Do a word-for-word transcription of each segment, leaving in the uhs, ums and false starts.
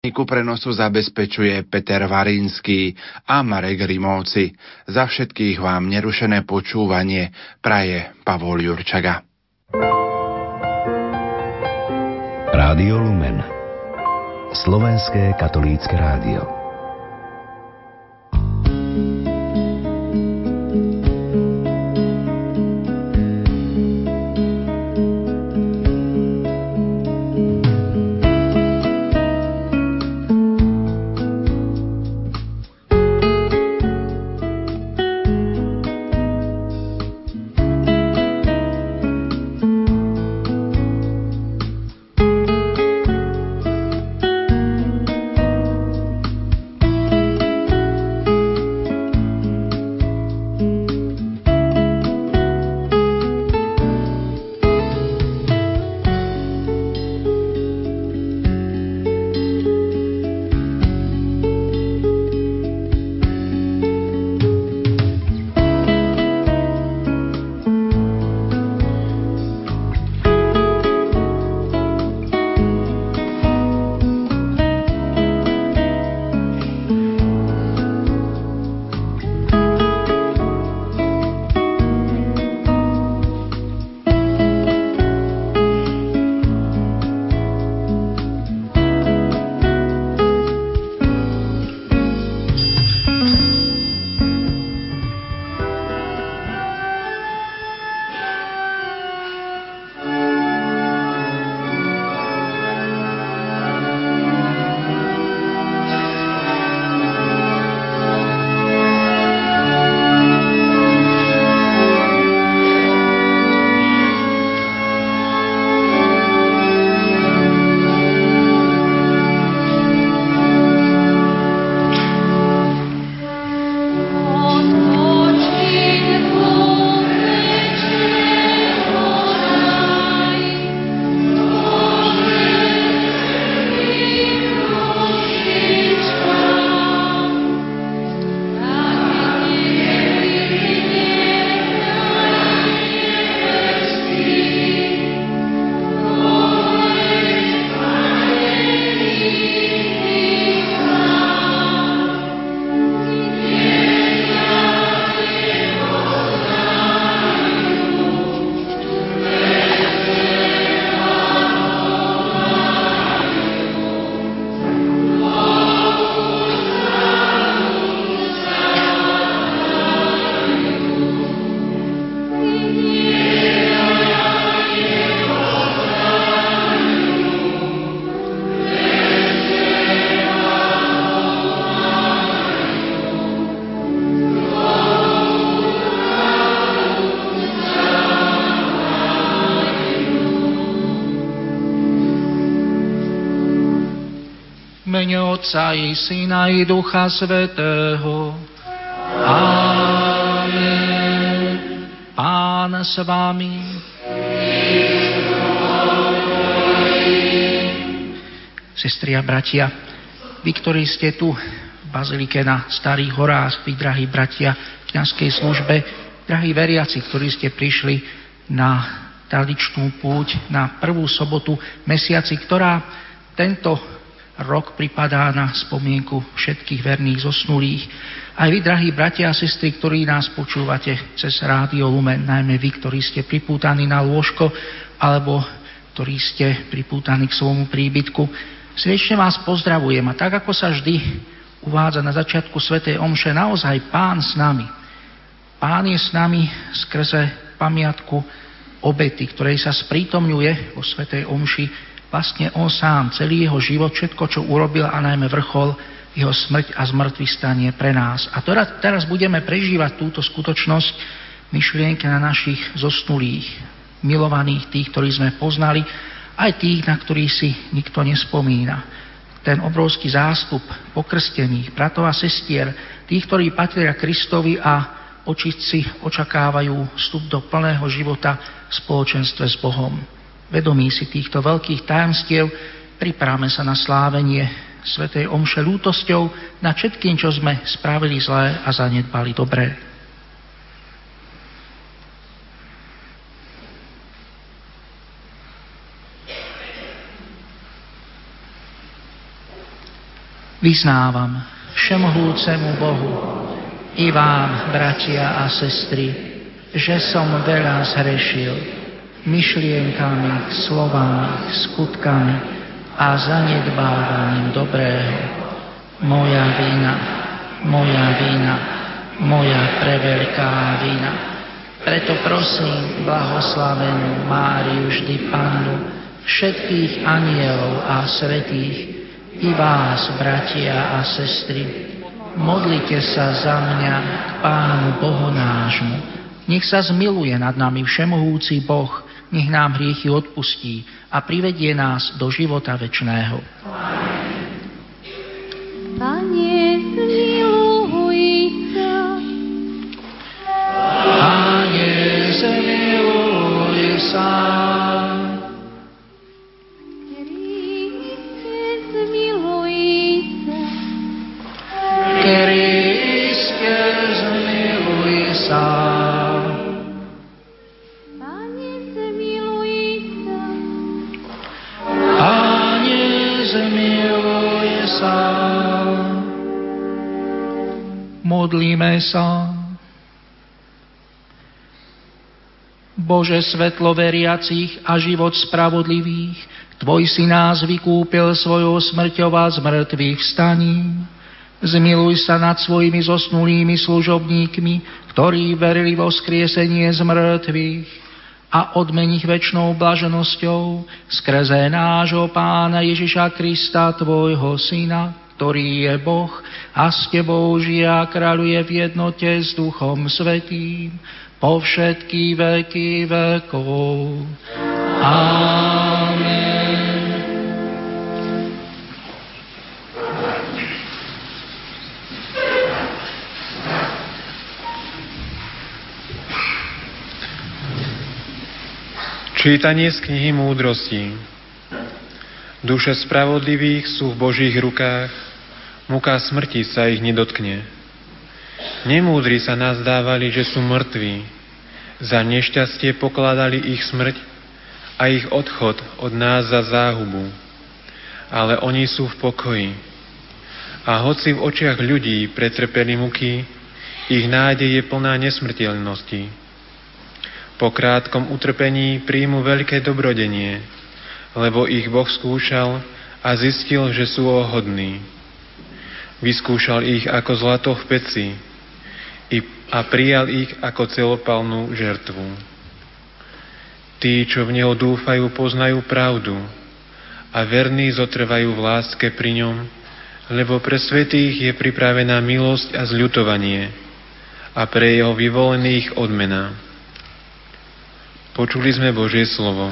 Techniku prenosu zabezpečuje Peter Varinský a Marek Rimóci. Za všetkých vám nerušené počúvanie praje Pavol Jurčaga. Rádio Lumen, slovenské katolícke rádio. Otca i Syna i Ducha Svätého. Amen. Pán s vami. Sestry a bratia, vy, ktorí ste tu v Bazilike na Starých Horách, vy, drahí bratia v kňazskej službe, drahí veriaci, ktorí ste prišli na tradičnú púť, na prvú sobotu mesiaci, ktorá tento rok pripadá na spomienku všetkých verných zosnulých. Aj vy, drahí bratia a sestry, ktorí nás počúvate cez Rádio Lumen, najmä vy, ktorí ste pripútaní na lôžko, alebo ktorí ste pripútaní k svojmu príbytku, srdečne vás pozdravujem. A tak, ako sa vždy uvádza na začiatku svätej omše, naozaj Pán s nami. Pán je s nami skrze pamiatku obety, ktorej sa sprítomňuje vo svätej omši vlastne on sám, celý jeho život, všetko, čo urobil a najmä vrchol, jeho smrť a zmŕtvychstanie pre nás. A teraz, teraz budeme prežívať túto skutočnosť myšlienky na našich zosnulých, milovaných, tých, ktorí sme poznali, aj tých, na ktorých si nikto nespomína. Ten obrovský zástup pokrstených, bratov a sestier, tých, ktorí patria Kristovi a očistci očakávajú vstup do plného života v spoločenstve s Bohom. Vedomí si týchto veľkých tajomstiev, pripravme sa na slávenie svätej omše ľútosťou nad všetkým, čo sme spravili zlé a zanedbali dobré. Vyznávam všemohúcemu Bohu i vám, bratia a sestry, že som veľa zhrešil myšlienkami, slovami, skutkami a zanedbávaním dobrého. Moja vina, moja vina, moja preveľká vina. Preto prosím blahoslavenú Máriu vždy Pannu, všetkých anjelov a svätých, i vás, bratia a sestry, modlite sa za mňa k Pánu Bohu nášmu. Nech sa zmiluje nad nami všemohúci Boh, nech nám hriechy odpustí a privedie nás do života večného. Pane, zmiluj sa. Pane, zmiluj sa. Modlíme sa. Bože, svetlo veriacich a život spravodlivých, Tvoj si nás vykúpil svojou smrťou a z mŕtvych vstaním. Zmiluj sa nad svojimi zosnulými služobníkmi, ktorí verili vo vzkriesenie z mŕtvych, a odmeni ich večnou blaženosťou skrze nášho Pána Ježiša Krista, Tvojho Syna, ktorý je Boh a s Tebou žije a kráľuje v jednote s Duchom Svätým po všetky veky vekov. Amen. Čítanie z knihy Múdrosti. Duše spravodlivých sú v Božích rukách, múka smrti sa ich nedotkne. Nemúdri sa nazdávali, že sú mŕtvi. Za nešťastie pokladali ich smrť a ich odchod od nás za záhubu. Ale oni sú v pokoji. A hoci v očiach ľudí pretrpeli muky, ich nádej je plná nesmrteľnosti. Po krátkom utrpení príjmu veľké dobrodenie, lebo ich Boh skúšal a zistil, že sú ohodní. Vyskúšal ich ako zlato v peci a prijal ich ako celopalnú žertvu. Tí, čo v Neho dúfajú, poznajú pravdu a verní zotrvajú v láske pri ňom, lebo pre svätých je pripravená milosť a zľutovanie a pre Jeho vyvolených odmena. Počuli sme Božie slovo.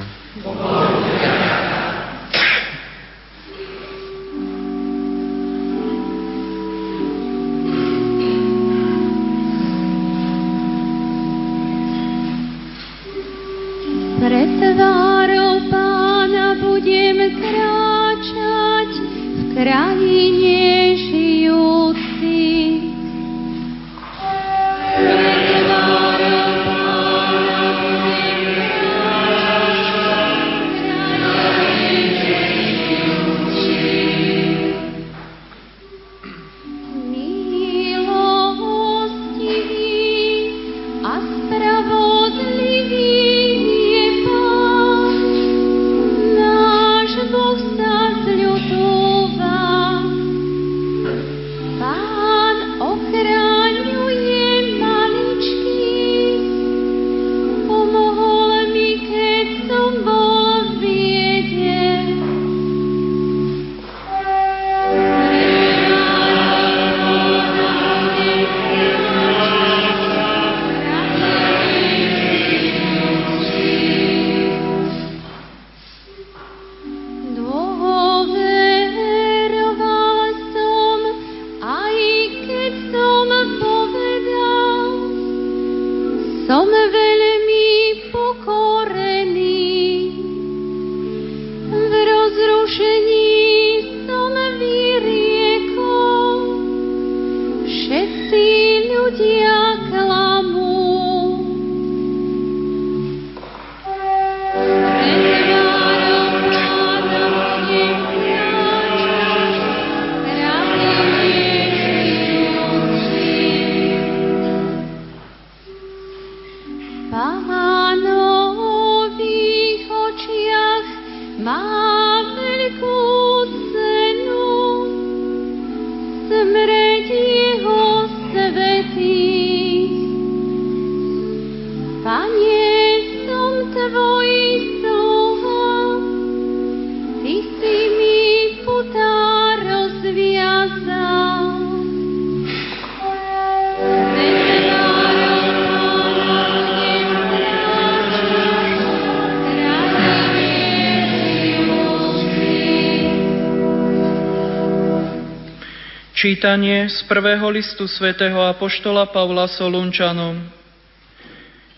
Čítanie z prvého listu svätého apoštola Pavla Solunčanom.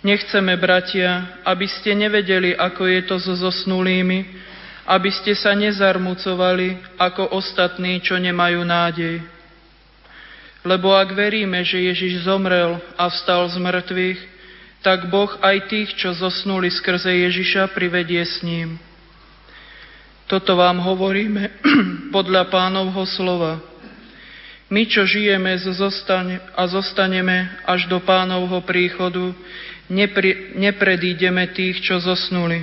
Nechceme, bratia, aby ste nevedeli, ako je to so zosnulými, aby ste sa nezarmucovali ako ostatní, čo nemajú nádej. Lebo ak veríme, že Ježiš zomrel a vstal z mŕtvych, tak Boh aj tých, čo zosnuli skrze Ježiša, privedie s ním. Toto vám hovoríme podľa Pánovho slova. My, čo žijeme a zostaneme až do Pánovho príchodu, nepri, nepredídeme tých, čo zosnuli.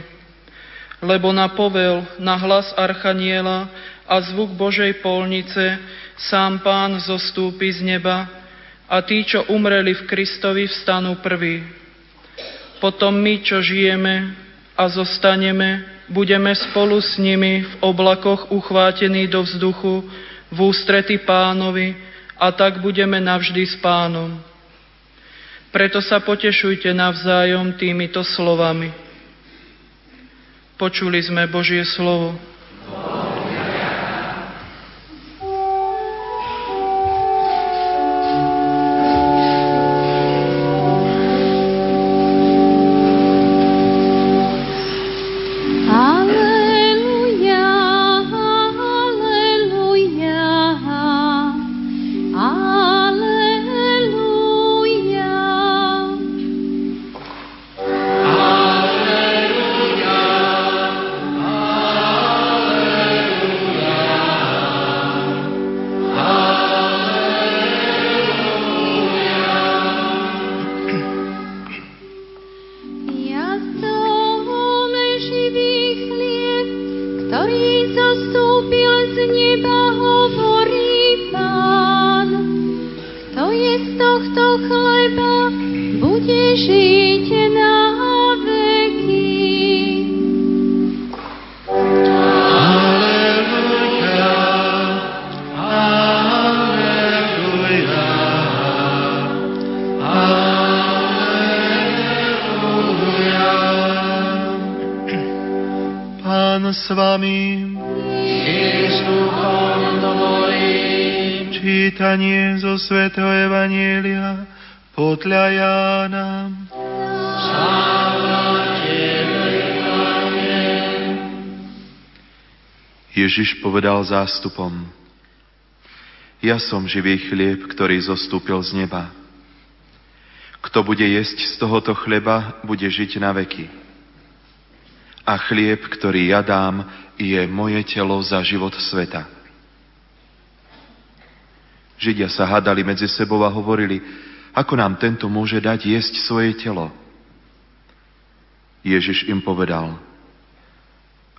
Lebo na povel, na hlas archaniela a zvuk Božej polnice sám Pán zostúpi z neba a tí, čo umreli v Kristovi, vstanú prví. Potom my, čo žijeme a zostaneme, budeme spolu s nimi v oblakoch uchvátení do vzduchu, v ústrety Pánovi, a tak budeme navždy s Pánom. Preto sa potešujte navzájom týmito slovami. Počuli sme Božie slovo. S vami. Čítanie zo Svätého Evanjelia podľa Jána. Ježiš povedal zástupom: Ja som živý chlieb, ktorý zostúpil z neba. Kto bude jesť z tohoto chleba, bude žiť na veky. A chlieb, ktorý ja dám, je moje telo za život sveta. Židia sa hádali medzi sebou a hovorili, ako nám tento môže dať jesť svoje telo. Ježiš im povedal: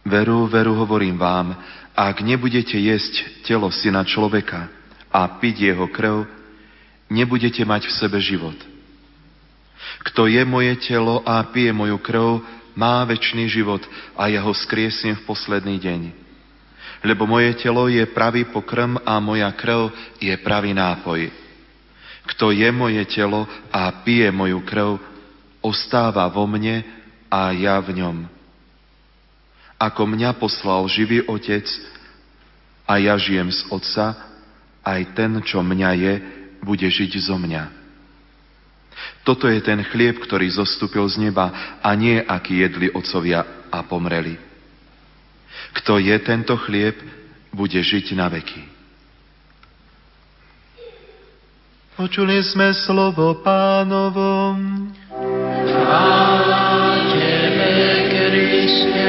Veru, veru, hovorím vám, ak nebudete jesť telo Syna človeka a piť jeho krv, nebudete mať v sebe život. Kto je moje telo a pije moju krv, má večný život a ja ho skriesím v posledný deň. Lebo moje telo je pravý pokrm a moja krv je pravý nápoj. Kto je moje telo a pije moju krv, ostáva vo mne a ja v ňom. Ako mňa poslal živý Otec a ja žijem z Otca, aj ten, čo mňa je, bude žiť zo mňa. Toto je ten chlieb, ktorý zostúpil z neba, a nie aký jedli otcovia a pomreli. Kto je tento chlieb, bude žiť na veky. Počuli sme slovo Pánovom. Chvála Tebe, Kriste.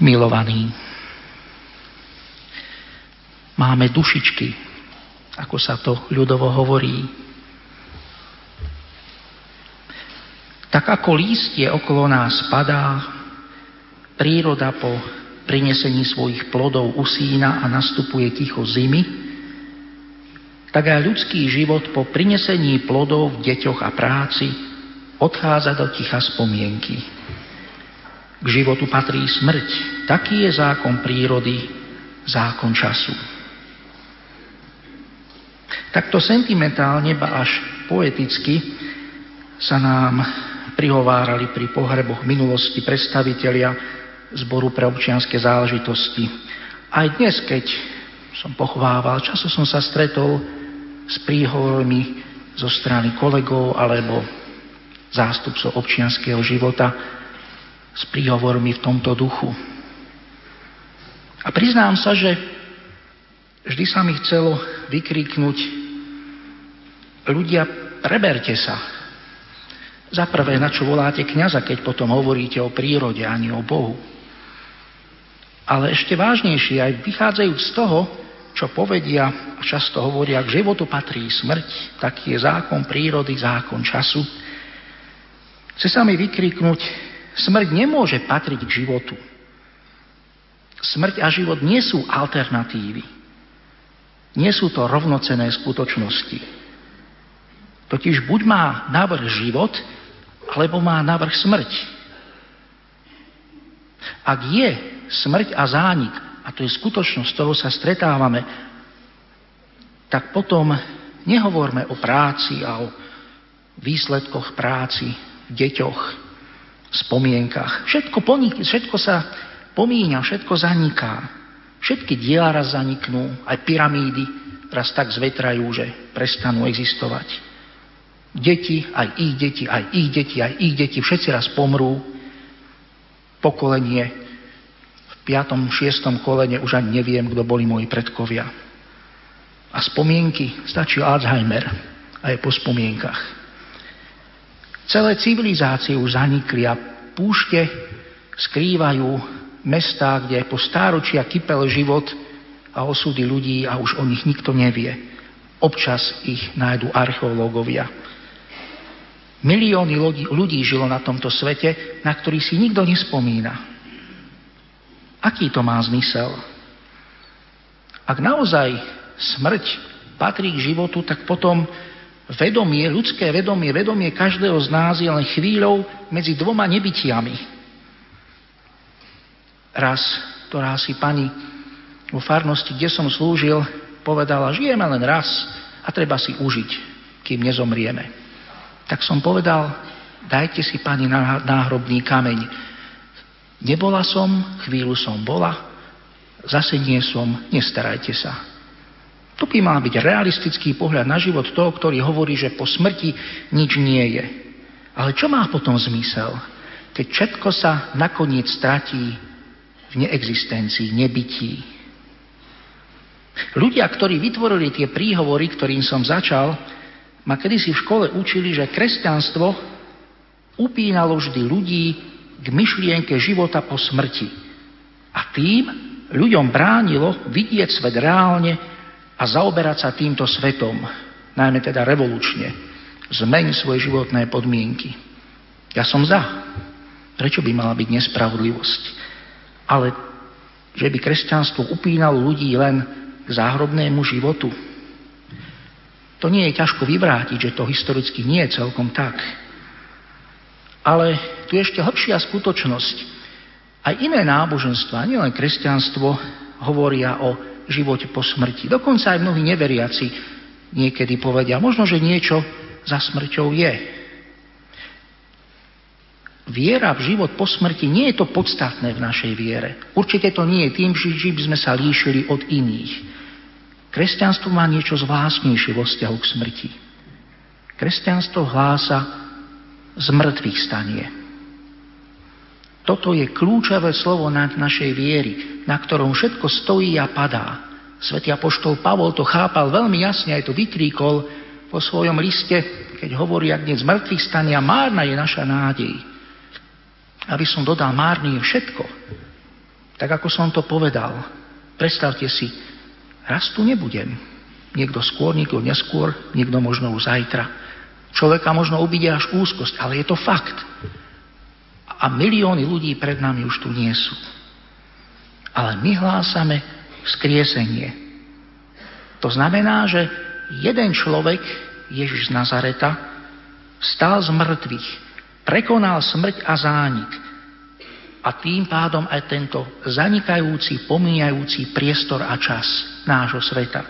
Milovaní, máme dušičky, ako sa to ľudovo hovorí. Tak ako lístie okolo nás padá, príroda po prinesení svojich plodov usína a nastupuje ticho zimy, tak aj ľudský život po prinesení plodov v deťoch a práci odchádza do ticha spomienky. K životu patrí smrť. Taký je zákon prírody, zákon času. Takto sentimentálne, ba až poeticky sa nám prihovárali pri pohreboch minulosti predstavitelia Zboru pre občianske záležitosti. Aj dnes, keď som pochvával, často som sa stretol s príhovormi zo strany kolegov alebo zástupcov občianskeho života s príhovormi v tomto duchu. A priznám sa, že vždy sa mi chcelo vykriknúť: ľudia, preberte sa. Za prvé, na čo voláte kňaza, keď potom hovoríte o prírode, ani o Bohu. Ale ešte vážnejšie, aj vychádzajúc z toho, čo povedia a často hovoria, k životu patrí smrť, taký je zákon prírody, zákon času. Chce sa mi vykriknúť: smrť nemôže patriť k životu. Smrť a život nie sú alternatívy. Nie sú to rovnocenné skutočnosti. Totiž buď má navrch život, alebo má navrch smrť. Ak je smrť a zánik, a to je skutočnosť, s ktorou sa stretávame, tak potom nehovorme o práci a o výsledkoch práci, deťoch, spomienkach. Všetko, ponik- všetko sa pomíňa, všetko zaniká. Všetky diela raz zaniknú, aj pyramídy raz tak zvetrajú, že prestanú existovať. Deti, aj ich deti, aj ich deti, aj ich deti, všetci raz pomrú. Pokolenie v piatom, šiestom kolene už ani neviem, kto boli moji predkovia. A spomienky, stačí Alzheimer aj po spomienkach. Celé civilizácie už zanikli a púšte skrývajú mestá, kde po stáročia kypel život a osudy ľudí a už o nich nikto nevie. Občas ich nájdu archeológovia. Milióny ľudí žilo na tomto svete, na ktorý si nikto nespomína. Aký to má zmysel? Ak naozaj smrť patrí k životu, tak potom vedomie, ľudské vedomie, vedomie každého z nás je len chvíľou medzi dvoma nebytiami. Raz, ktorá si pani vo farnosti, kde som slúžil, povedala: žijeme len raz a treba si užiť, kým nezomrieme. Tak som povedal: dajte si, pani, náhrobný kameň. Nebola som, chvíľu som bola, zase nie som, nestarajte sa. To by mal byť realistický pohľad na život toho, ktorý hovorí, že po smrti nič nie je. Ale čo má potom zmysel, keď všetko sa nakoniec stratí v neexistencii, nebytí? Ľudia, ktorí vytvorili tie príhovory, ktorým som začal, ma kedysi v škole učili, že kresťanstvo upínalo vždy ľudí k myšlienke života po smrti. A tým ľuďom bránilo vidieť svet reálne a zaoberať sa týmto svetom, najmä teda revolučne. Zmeň svoje životné podmienky. Ja som za. Prečo by mala byť nespravodlivosť? Ale že by kresťanstvo upínalo ľudí len k záhrobnému životu, to nie je ťažko vyvrátiť, že to historicky nie je celkom tak. Ale tu je ešte hlbšia skutočnosť. Aj iné náboženstva, nielen kresťanstvo, hovoria o živote po smrti. Dokonca aj mnohí neveriaci niekedy povedia, možno, že niečo za smrťou je. Viera v život po smrti nie je to podstatné v našej viere. Určite to nie je tým, že by sme sa líšili od iných. Kresťanstvo má niečo zvláštnejšie vo vzťahu k smrti. Kresťanstvo hlása z mŕtvych stanie. Toto je kľúčové slovo na našej viery, na ktorom všetko stojí a padá. Svätý apoštol Pavol to chápal veľmi jasne, aj to vykríkol po svojom liste, keď hovorí: ak dnes z mŕtvych stane, a márna je naša nádej. Aby som dodal, márne je všetko. Tak ako som to povedal, predstavte si, raz tu nebudem. Niekto skôr, niekto neskôr, niekto možno už zajtra. Človeka možno obíde až úzkosť, ale je to fakt. A milióny ľudí pred nami už tu nie sú. Ale my hlásame vzkriesenie. To znamená, že jeden človek, Ježiš z Nazareta, vstal z mŕtvych, prekonal smrť a zánik. A tým pádom aj tento zanikajúci, pomíňajúci priestor a čas nášho sveta.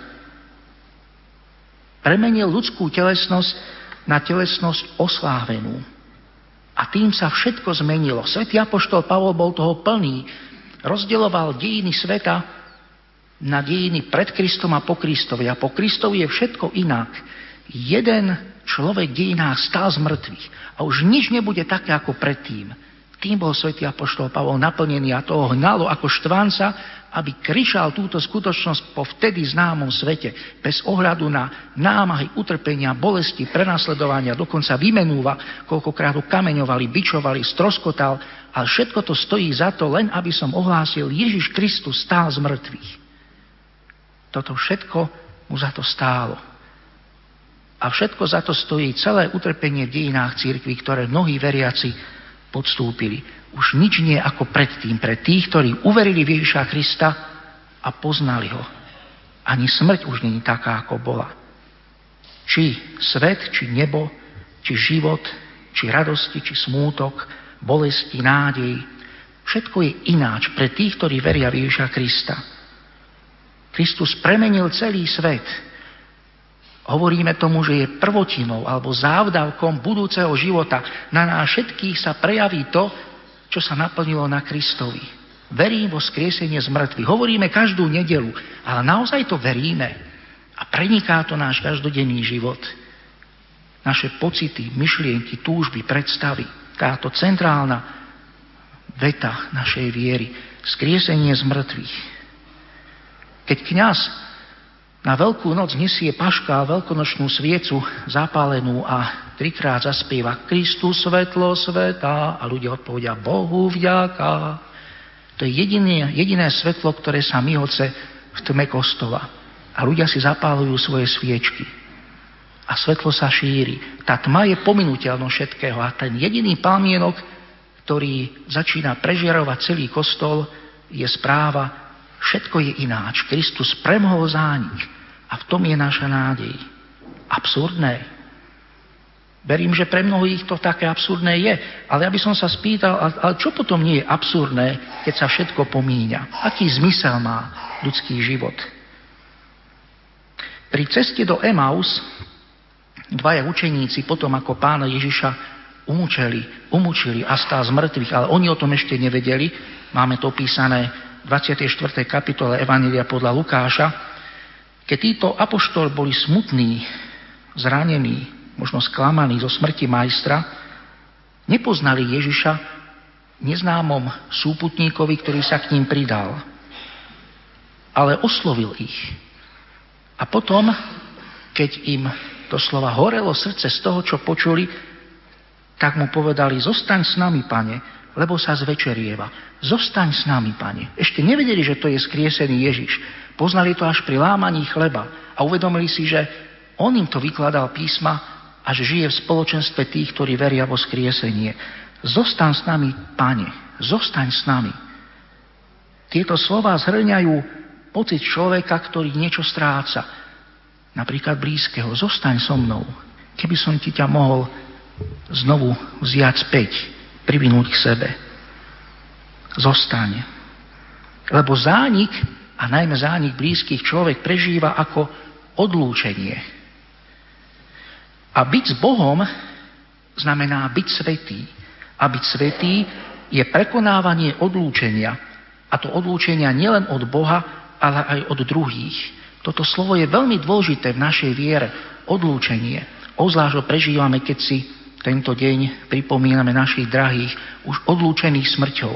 Premenil ľudskú telesnosť na telesnosť oslávenú. A tým sa všetko zmenilo. Svätý apoštol Pavol bol toho plný. Rozdeľoval dejiny sveta na dejiny pred Kristom a po Kristovi. A po Kristovi je všetko inak. Jeden človek dejiná stál z mŕtvych. A už nič nebude také ako predtým. Tým bol svätý apoštol Pavol naplnený a toho hnalo ako štvanca, aby kričal túto skutočnosť po vtedy známom svete, bez ohľadu na námahy, utrpenia, bolesti, prenasledovania, dokonca vymenúva, koľkokrát ho kameňovali, bičovali, stroskotal, ale všetko to stojí za to, len aby som ohlásil, Ježiš Kristus stál z mŕtvych. Toto všetko mu za to stálo. A všetko za to stojí celé utrpenie v dejinách cirkvi, ktoré mnohí veriaci podstúpili. Už nič nie ako predtým pre tých, ktorí uverili v Ježiša Krista a poznali ho. Ani smrť už nie je taká, ako bola. Či svet, či nebo, či život, či radosti, či smútok, bolesti, nádej. Všetko je ináč pre tých, ktorí veria v Ježiša Krista. Kristus premenil celý svet. Hovoríme tomu, že je prvotinou alebo závdavkom budúceho života. Na nás všetkých sa prejaví to, čo sa naplnilo na Kristovi. Verím vo skriesenie z mŕtvych. Hovoríme každú nedeľu, ale naozaj to veríme. A preniká to náš každodenný život. Naše pocity, myšlienky, túžby, predstavy. Táto centrálna veta našej viery. Skriesenie z mŕtvych. Keď kňaz na Veľkú noc nesie paška veľkonočnú sviecu zapálenú a trikrát zaspieva Kristu svetlo sveta a ľudia odpovedia Bohu vďaka. To je jediné, jediné svetlo, ktoré sa mihoce v tme kostola. A ľudia si zapálujú svoje sviečky. A svetlo sa šíri. Tá tma je pominuteľnosť všetkého a ten jediný palmienok, ktorý začína prežiarovať celý kostol, je správa všetko je ináč. Kristus premohol zánik. A v tom je naša nádej. Absurdné. Verím, že pre mnohých to také absurdné je. Ale ja by som sa spýtal, ale čo potom nie je absurdné, keď sa všetko pomíňa? Aký zmysel má ľudský život? Pri ceste do Emaus dvaja učeníci potom, ako pána Ježiša umúčili, umúčili a stál z mŕtvych, ale oni o tom ešte nevedeli. Máme to písané dvadsiatej štvrtej kapitole Evanjelia podľa Lukáša, keď títo apoštol boli smutní, zranení, možno sklamaní zo smrti majstra, nepoznali Ježiša neznámom súputníkovi, ktorý sa k ním pridal. Ale oslovil ich. A potom, keď im doslova horelo srdce z toho, čo počuli, tak mu povedali, zostaň s nami, pane, lebo sa zvečerieva. Zostaň s nami, pane. Ešte nevedeli, že to je skriesený Ježiš. Poznali to až pri lámaní chleba a uvedomili si, že on im to vykladal písma a že žije v spoločenstve tých, ktorí veria vo skriesenie. Zostaň s nami, pane. Zostaň s nami. Tieto slová zhrňajú pocit človeka, ktorý niečo stráca. Napríklad blízkeho. Zostaň so mnou. Keby som ti ťa mohol znovu vziať späť. Privinúť k sebe. Zostane. Lebo zánik, a najmä zánik blízkych, človek prežíva ako odlúčenie. A byť s Bohom znamená byť svätý. A byť svätý je prekonávanie odlúčenia. A to odlúčenia nielen od Boha, ale aj od druhých. Toto slovo je veľmi dôležité v našej viere. Odlúčenie. Obzvlášť ho prežívame, keď si tento deň pripomíname našich drahých, už odlúčených smrťou.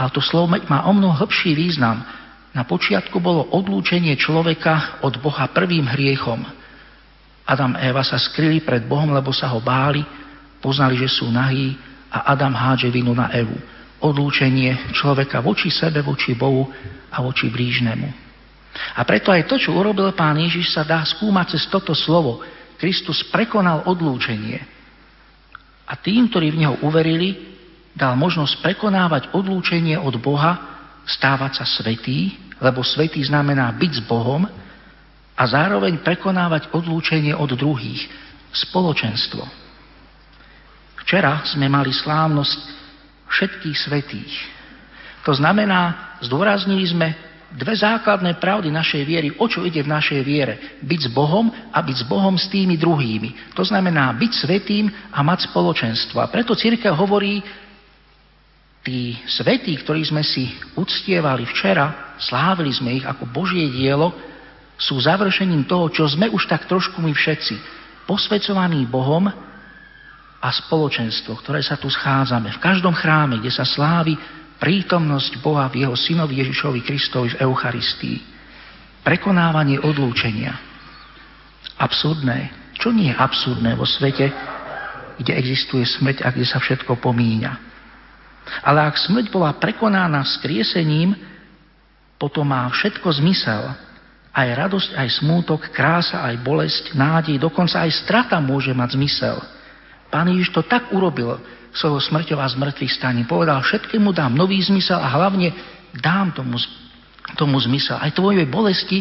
Ale to slovo má o mnoho hlbší význam. Na počiatku bolo odlúčenie človeka od Boha prvým hriechom. Adam a Eva sa skryli pred Bohom, lebo sa ho báli, poznali, že sú nahí a Adam hádže vinu na Evu. Odlúčenie človeka voči sebe, voči Bohu a voči blížnemu. A preto aj to, čo urobil Pán Ježiš, sa dá skúmať cez toto slovo. Kristus prekonal odlúčenie. A tým, ktorí v neho uverili, dal možnosť prekonávať odlúčenie od Boha, stávať sa svätý, lebo svätý znamená byť s Bohom a zároveň prekonávať odlúčenie od druhých, spoločenstvo. Včera sme mali slávnosť všetkých svätých. To znamená, zdôraznili sme dve základné pravdy našej viery. O čo ide v našej viere? Byť s Bohom a byť s Bohom s tými druhými. To znamená byť svätým a mať spoločenstvo. A preto cirkev hovorí, tí svätí, ktorí sme si uctievali včera, slávili sme ich ako Božie dielo, sú završením toho, čo sme už tak trošku my všetci. Posväcovaní Bohom a spoločenstvo, ktoré sa tu schádzame. V každom chráme, kde sa slávi prítomnosť Boha v jeho synovi Ježišovi Kristovi v Eucharistii. Prekonávanie odlúčenia. Absurdné. Čo nie je absurdné vo svete, kde existuje smrť a kde sa všetko pomíňa? Ale ak smrť bola prekonána vzkriesením, potom má všetko zmysel. Aj radosť, aj smútok, krása, aj bolesť, nádej, dokonca aj strata môže mať zmysel. Pán Ježiš to tak urobil svojou smrťou a zmrtvých staním. Povedal, všetkému dám nový zmysel a hlavne dám tomu, tomu zmysel. Aj tvojej bolesti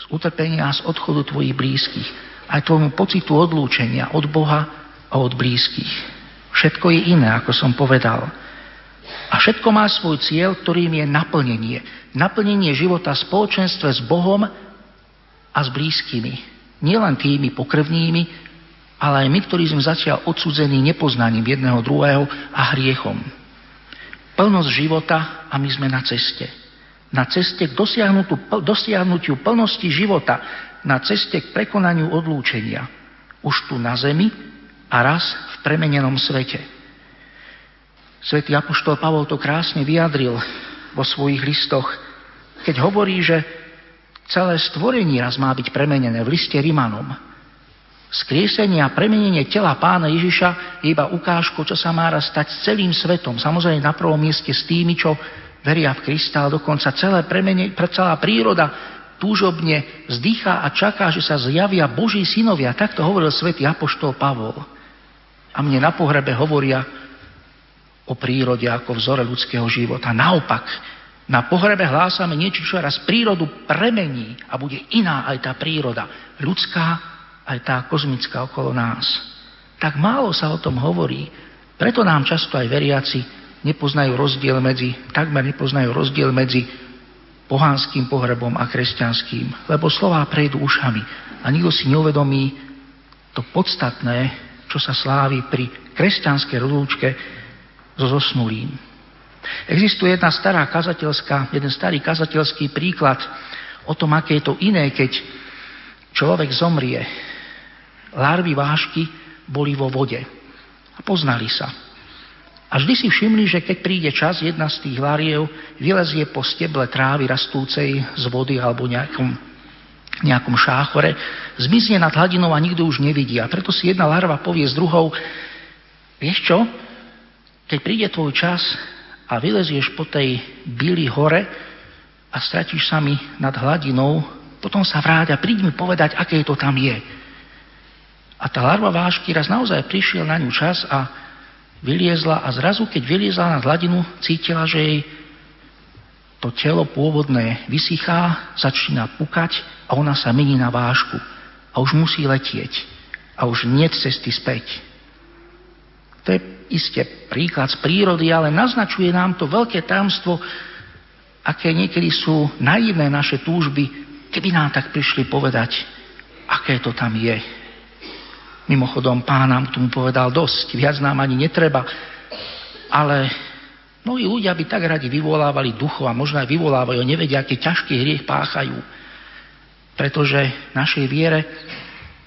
z utrpenia a z odchodu tvojich blízkych. Aj tvojmu pocitu odlúčenia od Boha a od blízkych. Všetko je iné, ako som povedal. A všetko má svoj cieľ, ktorým je naplnenie. Naplnenie života v spoločenstve s Bohom a s blízkymi. Nielen tými pokrvnými, ale aj my, ktorí sme zatiaľ odsudzení nepoznaním jedného druhého a hriechom. Plnosť života a my sme na ceste. Na ceste k dosiahnutiu plnosti života, na ceste k prekonaniu odlúčenia. Už tu na zemi a raz v premenenom svete. Svätý apoštol Pavol to krásne vyjadril vo svojich listoch, keď hovorí, že celé stvorenie raz má byť premenené v liste Rimanom. Skriesenie a premenenie tela Pána Ježiša je iba ukážkou, čo sa má raz stať s celým svetom. Samozrejme na prvom mieste s tými, čo veria v Krista, ale dokonca celé premene, celá príroda túžobne vzdýchá a čaká, že sa zjavia Boží synovia. Tak to hovoril svätý apoštol Pavol. A mne na pohrebe hovoria o prírode ako vzore ľudského života. Naopak, na pohrebe hlásame niečo, čo raz prírodu premení a bude iná aj tá príroda ľudská, aj tá kozmická okolo nás. Tak málo sa o tom hovorí, preto nám často aj veriaci nepoznajú rozdiel medzi, takmer nepoznajú rozdiel medzi pohanským pohrebom a kresťanským, lebo slová prejdú ušami a nikto si neuvedomí to podstatné, čo sa slávi pri kresťanskej rozlúčke so zosnulým. Existuje jedna stará kazateľská, jeden starý kazateľský príklad o tom, aké je to iné, keď človek zomrie. Larvy vášky boli vo vode a poznali sa. A vždy si všimli, že keď príde čas, jedna z tých lariev vylezie po steble trávy rastúcej z vody alebo nejakom, nejakom šáchore, zmizne nad hladinou a nikto už nevidí. A preto si jedna larva povie s druhou, vieš čo, keď príde tvoj čas a vylezieš po tej bílej hore a stratíš sa mi nad hladinou, potom sa vráť a príď mi povedať, aké to tam je. A tá larva vášky raz naozaj prišiel na ňu čas a vyliezla a zrazu, keď vyliezla na hladinu, cítila, že jej to telo pôvodné vysychá, začína pukať a ona sa mení na vášku. A už musí letieť. A už nie cesty späť. To je isté príklad z prírody, ale naznačuje nám to veľké tajomstvo, aké niekedy sú naivné naše túžby, keby nám tak prišli povedať, aké to tam je. Mimochodom, Pán nám k tomu povedal dosť, viac nám ani netreba. Ale mnohí ľudia by tak radi vyvolávali duchov a možno aj vyvolávajú, nevedia, aký ťažký hriech páchajú. Pretože v našej viere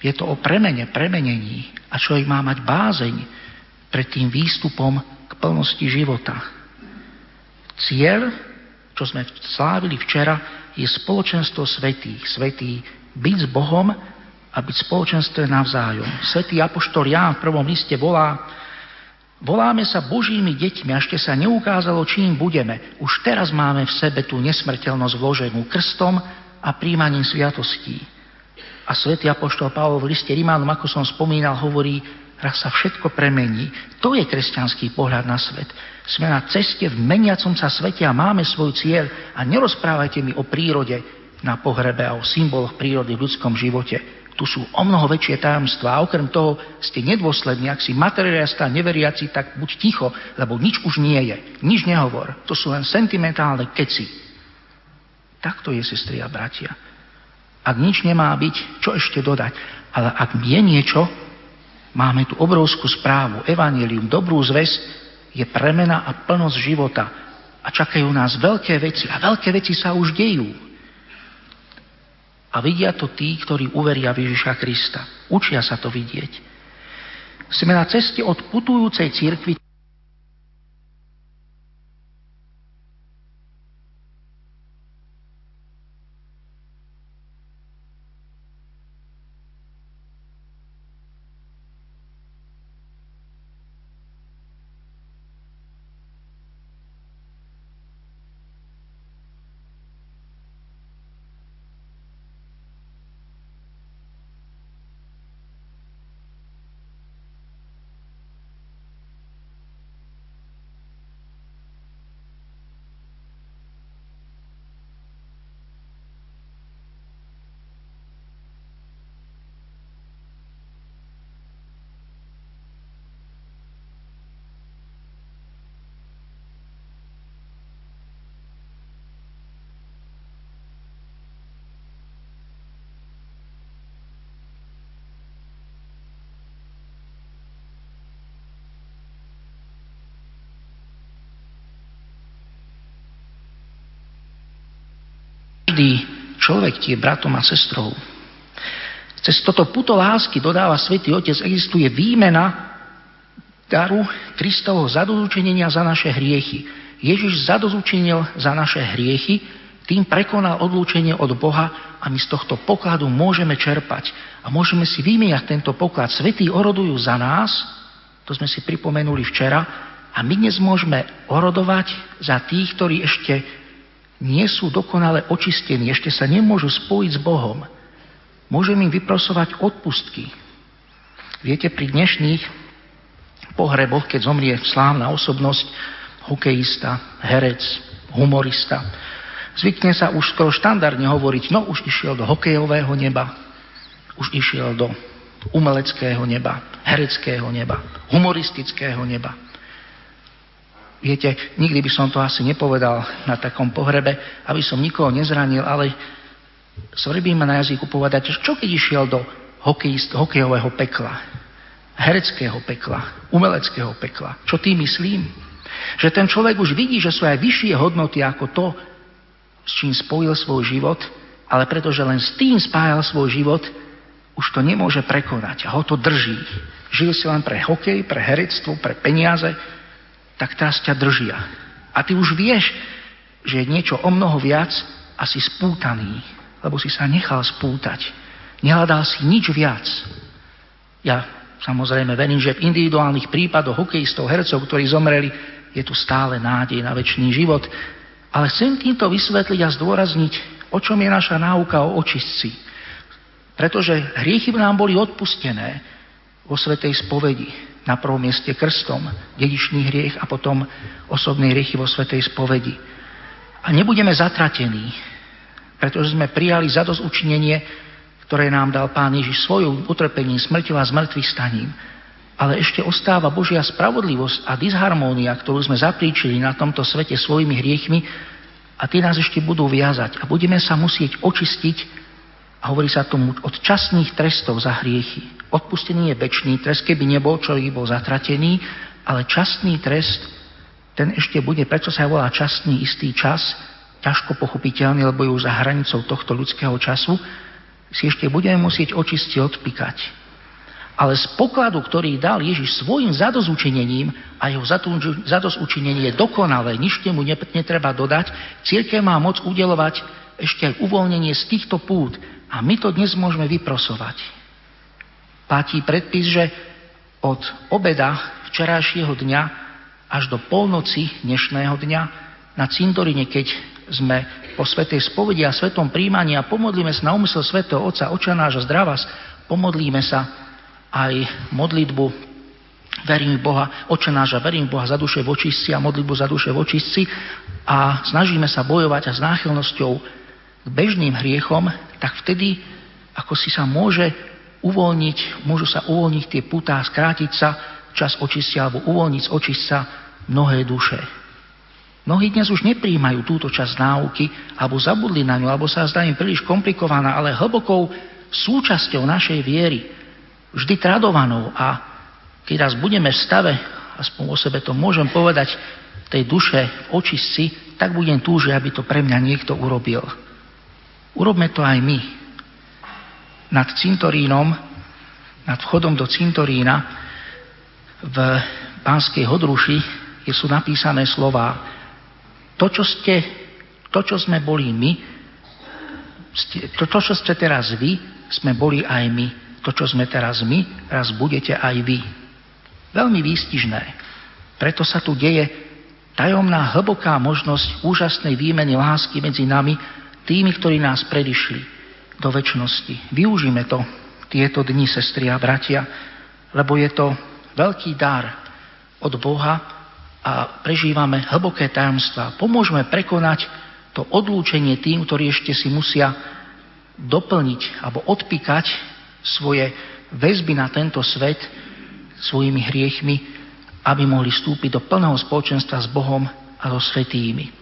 je to o premene, premenení. A človek má mať bázeň pred tým výstupom k plnosti života. Cieľ, čo sme slávili včera, je spoločenstvo svätých. Svätý byť s Bohom a byť v spoločenstve navzájom. Svätý apoštol Ján v prvom liste volá, voláme sa Božími deťmi, až sa neukázalo, čím budeme. Už teraz máme v sebe tú nesmrteľnosť vloženú krstom a príjmaním sviatostí. A svätý apoštol Pavol v liste Rimanom, ako som spomínal, hovorí, raz sa všetko premení. To je kresťanský pohľad na svet. Sme na ceste v meniacom sa svete a máme svoj cieľ. A nerozprávajte mi o prírode na pohrebe a o symboloch prírody v ľudskom živote. Tu sú o mnoho väčšie tajomstvá a okrem toho ste nedôslední. Ak si materialista, neveriaci, tak buď ticho, lebo nič už nie je. Nič nehovor. To sú len sentimentálne keci. Takto je, sestry a bratia. Ak nič nemá byť, čo ešte dodať? Ale ak je niečo, máme tu obrovskú správu, evanjelium, dobrú zvesť, je premena a plnosť života. A čakajú nás veľké veci. A veľké veci sa už dejú. A vidia to tí, ktorí uveria v Ježiša Krista. Učia sa to vidieť. Sme na ceste od putujúcej cirkvi. Každý človek je bratom a sestrou. Cez toto puto lásky, dodáva Svätý Otec, existuje výmena daru Kristovho zadozučinenia za naše hriechy. Ježiš zadozučinil za naše hriechy, tým prekonal odlúčenie od Boha a my z tohto pokladu môžeme čerpať. A môžeme si vymieňať tento poklad. Svätí orodujú za nás, to sme si pripomenuli včera, a my dnes môžeme orodovať za tých, ktorí ešte nie sú dokonale očistení, ešte sa nemôžu spojiť s Bohom. Môžem im vyprosovať odpustky. Viete, pri dnešných pohreboch, keď zomrie slávna osobnosť, hokejista, herec, humorista, zvykne sa už skoro štandardne hovoriť, no už išiel do hokejového neba, už išiel do umeleckého neba, hereckého neba, humoristického neba. Viete, nikdy by som to asi nepovedal na takom pohrebe, aby som nikoho nezranil, ale svrbí ma na jazyku povedať, čo keď išiel do hokejist, hokejového pekla, hereckého pekla, umeleckého pekla. Čo tým myslím? Že ten človek už vidí, že sú aj vyššie hodnoty ako to, s čím spojil svoj život, ale pretože len s tým spájal svoj život, už to nemôže prekonať a ho to drží. Žil si len pre hokej, pre herectvo, pre peniaze, tak teraz ťa držia. A ty už vieš, že je niečo o mnoho viac a si spútaný, lebo si sa nechal spútať. Nehľadal si nič viac. Ja samozrejme verím, že v individuálnych prípadoch hokejistov, hercov, ktorí zomreli, je tu stále nádej na večný život. Ale chcem týmto vysvetliť a zdôrazniť, o čom je naša náuka o očistci. Pretože hriechy nám boli odpustené vo svätej spovedi. Na prvom mieste krstom, dedičný hriech a potom osobné hriechy vo svätej spovedi. A nebudeme zatratení, pretože sme prijali zadosťučinenie, ktoré nám dal Pán Ježiš svojou utrpením, smrťou a zmrtvých staním. Ale ešte ostáva Božia spravodlivosť a disharmónia, ktorú sme zapríčili na tomto svete svojimi hriechmi, a tie nás ešte budú viazať a budeme sa musieť očistiť. A hovorí sa tomu od časných trestov za hriechy. Odpustený je večný trest, keby nebol, čo by bol zatratený, ale časný trest, ten ešte bude, prečo sa volá časný istý čas, ťažko pochopiteľný, lebo je už za hranicou tohto ľudského času, si ešte budeme musieť očisti odpikať. Ale z pokladu, ktorý dal Ježiš svojim zadosťučinením, a jeho zadosťučinenie je dokonalé, nič mu netreba dodať, cirkev má moc udelovať ešte aj uvoľnenie z týchto pút. A my to dnes môžeme vyprosovať. Platí predpis, že od obeda včerajšieho dňa až do polnoci dnešného dňa na cintorine, keď sme po svätej spovedi a svätom príjmaní a pomodlíme sa na úmysel svätého Otca, Oče náš a zdravás, pomodlíme sa aj modlitbu Verím Boha, Oče náš a verím Boha za duše v očistci a modlitbu za duše v očistci a snažíme sa bojovať a s náchylnosťou k bežným hriechom, tak vtedy, ako si sa môže uvoľniť, môžu sa uvoľniť tie putá, skrátiť sa čas očistca alebo uvoľniť z očistca mnohé duše. Mnohí dnes už neprijímajú túto časť náuky, alebo zabudli na ňu, alebo sa zdá im príliš komplikovaná, ale hlbokou súčasťou našej viery, vždy tradovanou. A keď raz budeme v stave, aspoň o sebe to môžem povedať, tej duše v očistci, tak budem túžiť, aby to pre mňa niekto urobil. Urobme to aj my. Nad cintorínom, nad vchodom do cintorína v Banskej Hodruši sú napísané slová: To, čo ste, to, čo sme boli my, ste, to, to, čo ste teraz vy, sme boli aj my. To, čo sme teraz my, raz budete aj vy. Veľmi výstižné. Preto sa tu deje tajomná, hlboká možnosť úžasnej výmeny lásky medzi nami, tými, ktorí nás predišli do večnosti. Využíme to, tieto dni, sestry a bratia, lebo je to veľký dar od Boha, a prežívame hlboké tajomstvá. Pomôžeme prekonať to odlúčenie tým, ktorí ešte si musia doplniť alebo odpíkať svoje väzby na tento svet svojimi hriechmi, aby mohli vstúpiť do plného spoločenstva s Bohom a so svätými.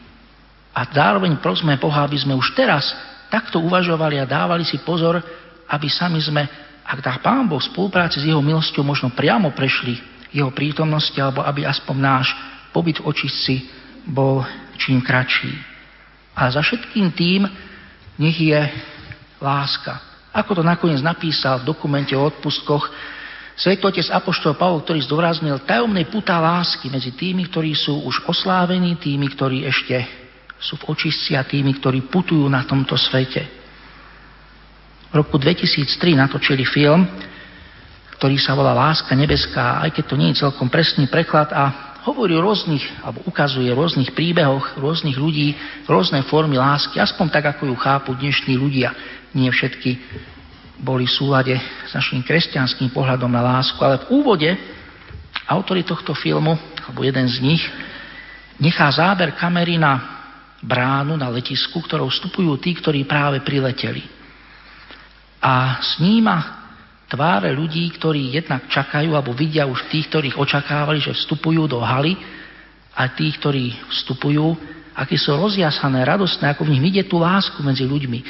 A zároveň prosme Boha, aby sme už teraz takto uvažovali a dávali si pozor, aby sami sme, ak dá Pán Boh, v spolupráci s jeho milosťou možno priamo prešli jeho prítomnosti, alebo aby aspoň náš pobyt v očistci bol čím kratší. A za všetkým tým nech je láska. Ako to nakoniec napísal v dokumente o odpustkoch svätý otec apoštol Pavol, ktorý zdôraznil tajomné putá lásky medzi tými, ktorí sú už oslávení, tými, ktorí ešte sú v očistci, a tými, ktorí putujú na tomto svete. V roku dvetisíctri natočili film, ktorý sa volá Láska nebeská, aj keď to nie je celkom presný preklad, a hovorí o rôznych, alebo ukazuje o rôznych príbehoch, rôznych ľudí, rôzne formy lásky, aspoň tak, ako ju chápu dnešní ľudia. Nie všetky boli v súlade s našim kresťanským pohľadom na lásku, ale v úvode autori tohto filmu, alebo jeden z nich, nechá záber kamery na bránu, na letisku, ktorou vstupujú tí, ktorí práve prileteli. A sníma tváre ľudí, ktorí jednak čakajú alebo vidia už tých, ktorých očakávali, že vstupujú do haly, a tých, ktorí vstupujú, aké sú rozjasané, radostné, ako v nich vidie tú lásku medzi ľuďmi.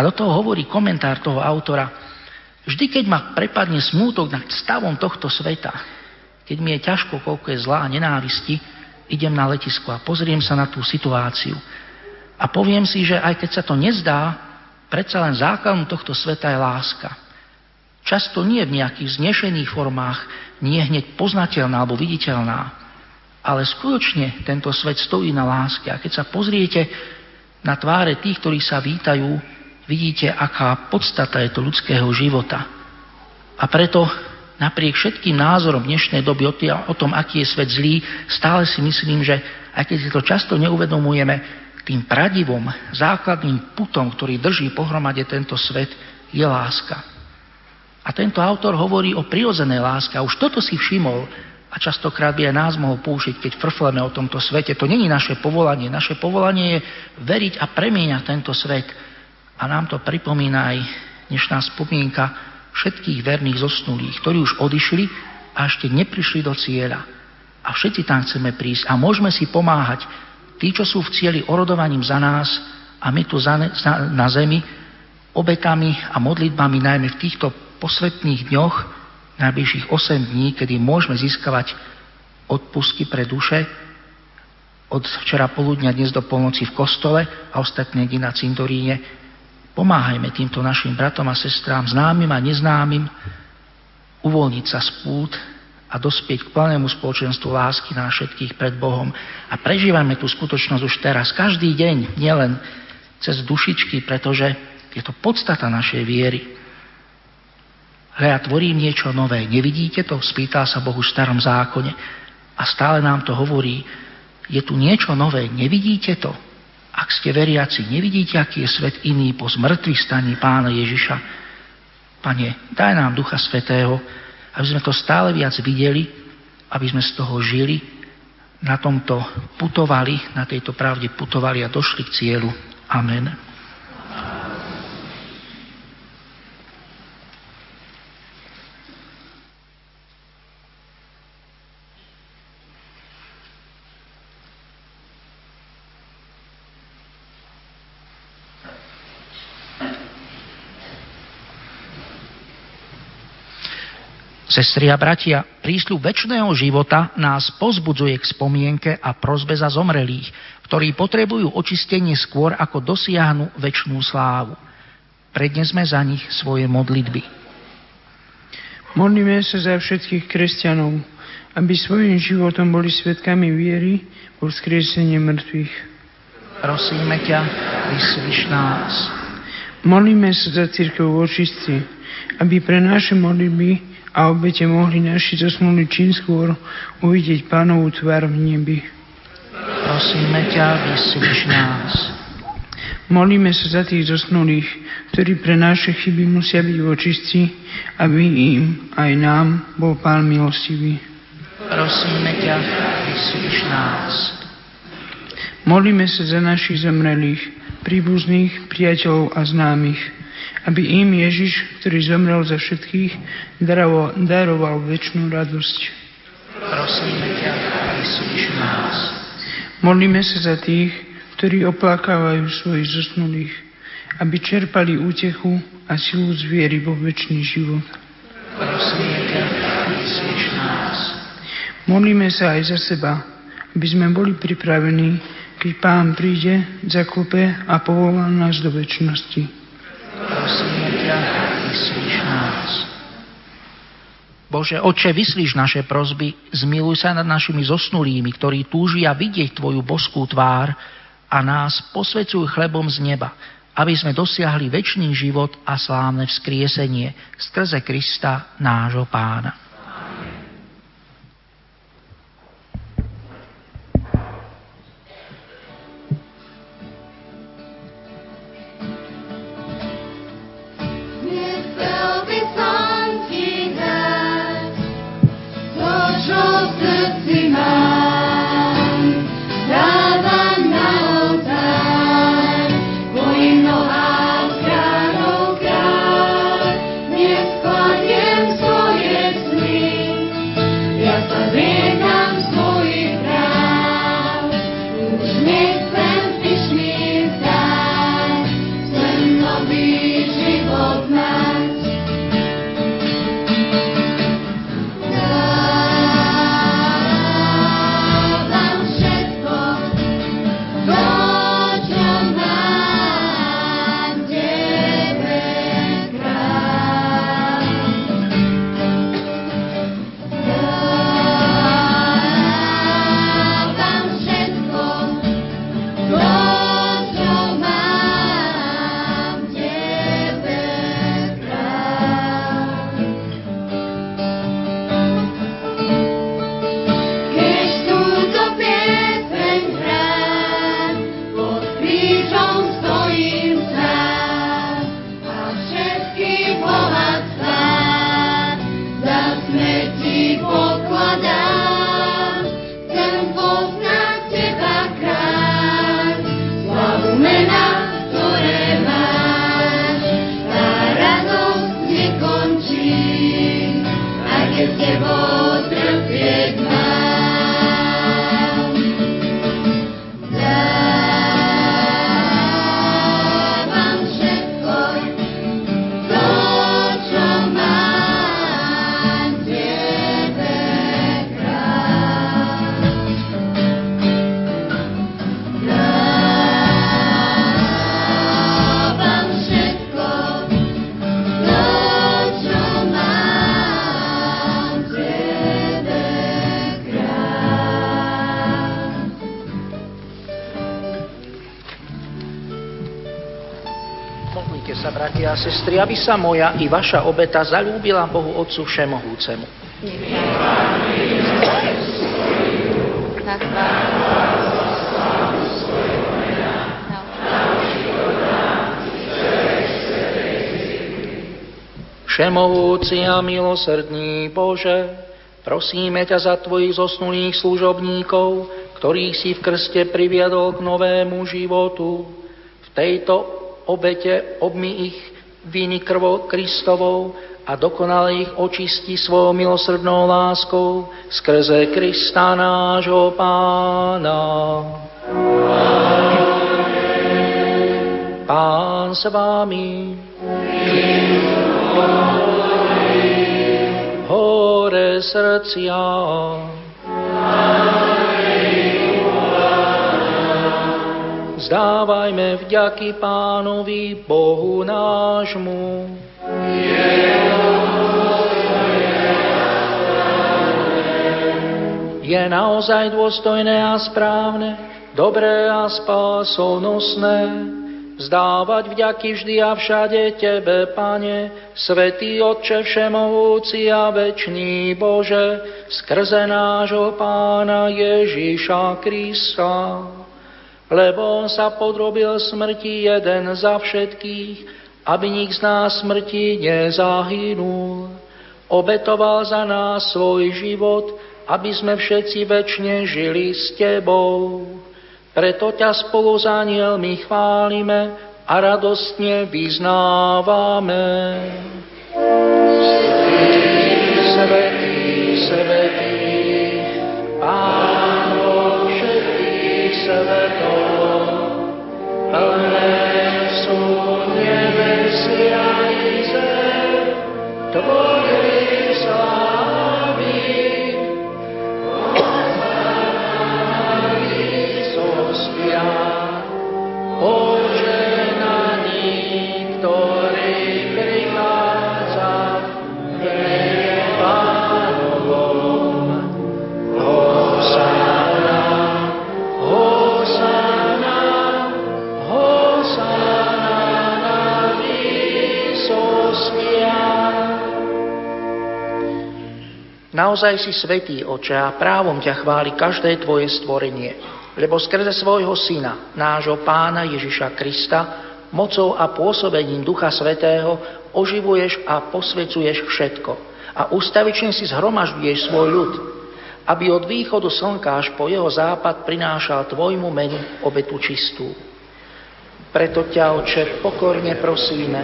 A do toho hovorí komentár toho autora: Vždy, keď ma prepadne smútok nad stavom tohto sveta, keď mi je ťažko, koľko je zla a nenávisti, idem na letisko a pozriem sa na tú situáciu. A poviem si, že aj keď sa to nezdá, predsa len základom tohto sveta je láska. Často nie v nejakých znešených formách, nie hneď poznateľná alebo viditeľná. Ale skutočne tento svet stojí na láske. A keď sa pozriete na tváre tých, ktorí sa vítajú, vidíte, aká podstata je to ľudského života. A preto napriek všetkým názorom dnešnej doby o tom, aký je svet zlý, stále si myslím, že aj keď si to často neuvedomujeme, tým pradivom, základným putom, ktorý drží pohromade tento svet, je láska. A tento autor hovorí o prirodzenej láske. A už toto si všimol a častokrát by aj nás mohol poučiť, keď frfleme o tomto svete. To není naše povolanie. Naše povolanie je veriť a premieňať tento svet. A nám to pripomína aj dnešná spomienka všetkých verných zosnulých, ktorí už odišli a ešte neprišli do cieľa. A všetci tam chceme prísť a môžeme si pomáhať. Tí, čo sú v cieli, orodovaním za nás, a my tu za ne, za, na zemi obetami a modlitbami, najmä v týchto posvetných dňoch, najbližších osem dní, kedy môžeme získavať odpustky pre duše od včera poludňa dnes do polnoci v kostole a ostatné dni na cintoríne. Pomáhajme týmto našim bratom a sestrám, známym a neznámym, uvoľniť sa z pút a dospieť k plnému spoločenstvu lásky na všetkých pred Bohom. A prežívajme tú skutočnosť už teraz, každý deň, nielen cez dušičky, pretože je to podstata našej viery. Hľa, ja tvorím niečo nové. Nevidíte to? Spýtal sa Boh už v starom zákone. A stále nám to hovorí. Je tu niečo nové. Nevidíte to? Ak ste veriaci, nevidíte, aký je svet iný po zmrtvých staní Pána Ježiša? Pane, daj nám Ducha Svätého, aby sme to stále viac videli, aby sme z toho žili, na tomto putovali, na tejto pravde putovali a došli k cieľu. Amen. Sestry a bratia, prísľub večného života nás pozbudzuje k spomienke a prosbe za zomrelých, ktorí potrebujú očistenie skôr, ako dosiahnu večnú slávu. Prednesme za nich svoje modlitby. Modlíme sa za všetkých kresťanov, aby svojím životom boli svedkami viery vo vzkriesenie mŕtvych. Prosíme ťa, vyslyš nás. Modlíme sa za cirkev v očistci, aby pre naše modlitby a obete mohli naši zasnuli čím skôr uvidieť Pánovu tvár v nebi. Prosíme ťa, vyslíš nás. Molíme sa za tých zasnulých, ktorí pre naše chyby musia byť v očistci, aby im aj nám bol Pán milostivý. Prosíme ťa, vyslíš nás. Molíme sa za našich zomrelých, príbuzných, priateľov a známych, aby im Ježiš, ktorý zomrel za všetkých, daroval, daroval večnú radosť. Prosíme ťa, vyslíš nás. Modlíme sa za tých, ktorí oplákávajú svojich zosnulých, aby čerpali útechu a silu z viery vo večný život. Prosíme ťa, vyslíš nás. Modlíme sa aj za seba, aby sme boli pripravení, keď Pán príde, zaklope a povolá nás do večnosti. Prosíme ťa, vyslíš nás. Bože, Otče, vyslíš naše prosby, zmiluj sa nad našimi zosnulými, ktorí túžia vidieť Tvoju boskú tvár a nás posvecuj chlebom z neba, aby sme dosiahli večný život a slávne vzkriesenie skrze Krista, nášho Pána. Sestri, aby sa moja i vaša obeta zalúbila Bohu Otcu Všemohúcemu. Všemohúci a milosrdný Bože, prosíme ťa za Tvojich zosnulých služobníkov, ktorých si v krste priviedol k novému životu. V tejto obete obmyj ich viny krvou Kristovou a dokonale ich očistí svojou milosrdnou láskou skrze Krista nášho Pána. Amen. Pán s vámi. Amen. naše srdcia. Vzdávajme vďaky Pánovi Bohu nášmu. Je naozaj dôstojné a správne, dobré a spásonosné vzdávať vďaky vždy a všade Tebe, Pane, Svätý Otče všemohúci a večný Bože, skrze nášho Pána Ježiša Krista. Lebo On sa podrobil smrti jeden za všetkých, aby nik z nás smrti nezahynul. Obetoval za nás svoj život, aby sme všetci večne žili s Tebou. Preto ťa spolu s anielmi chválime a radostne vyznávame. Svetý, svetý, svetý, Pán Boh všetkých svetov, plné sú nebesia i zem, Tvojej slávy. Požehnaný, ktorý prichádza v mene Pánovom. Hosanna, hosanna, hosanna na výsostiach. Naozaj si svätý, Oče, a právom ťa chváli každé tvoje stvorenie. Lebo skrze svojho Syna, nášho Pána Ježiša Krista, mocou a pôsobením Ducha Svätého oživuješ a posvecuješ všetko a ustavične si zhromažďuješ svoj ľud, aby od východu slnka až po jeho západ prinášal Tvojmu menu obetu čistú. Preto ťa, Otče, pokorne prosíme,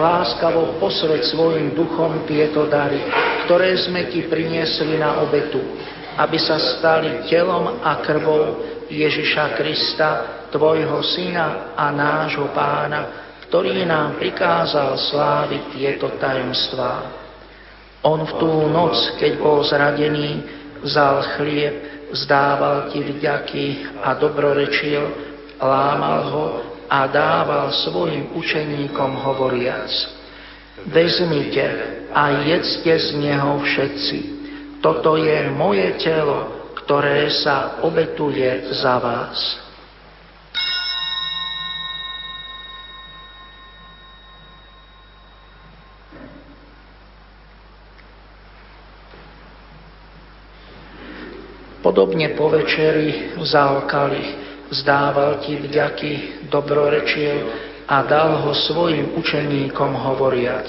láskavo posväť svojim duchom tieto dary, ktoré sme Ti priniesli na obetu, aby sa stali telom a krvou Ježiša Krista, Tvojho Syna a nášho Pána, ktorý nám prikázal sláviť tieto tajomstvá. On v tú noc, keď bol zradený, vzal chlieb, vzdával Ti vďaky a dobrorečil, lámal ho a dával svojim učeníkom hovoriac: Vezmite a jedzte z neho všetci. Toto je moje telo, ktoré sa obetuje za vás. Podobne po večeri vzal kalich, vzdával Ti vďaky, dobrorečil a dal ho svojim učeníkom hovoriac: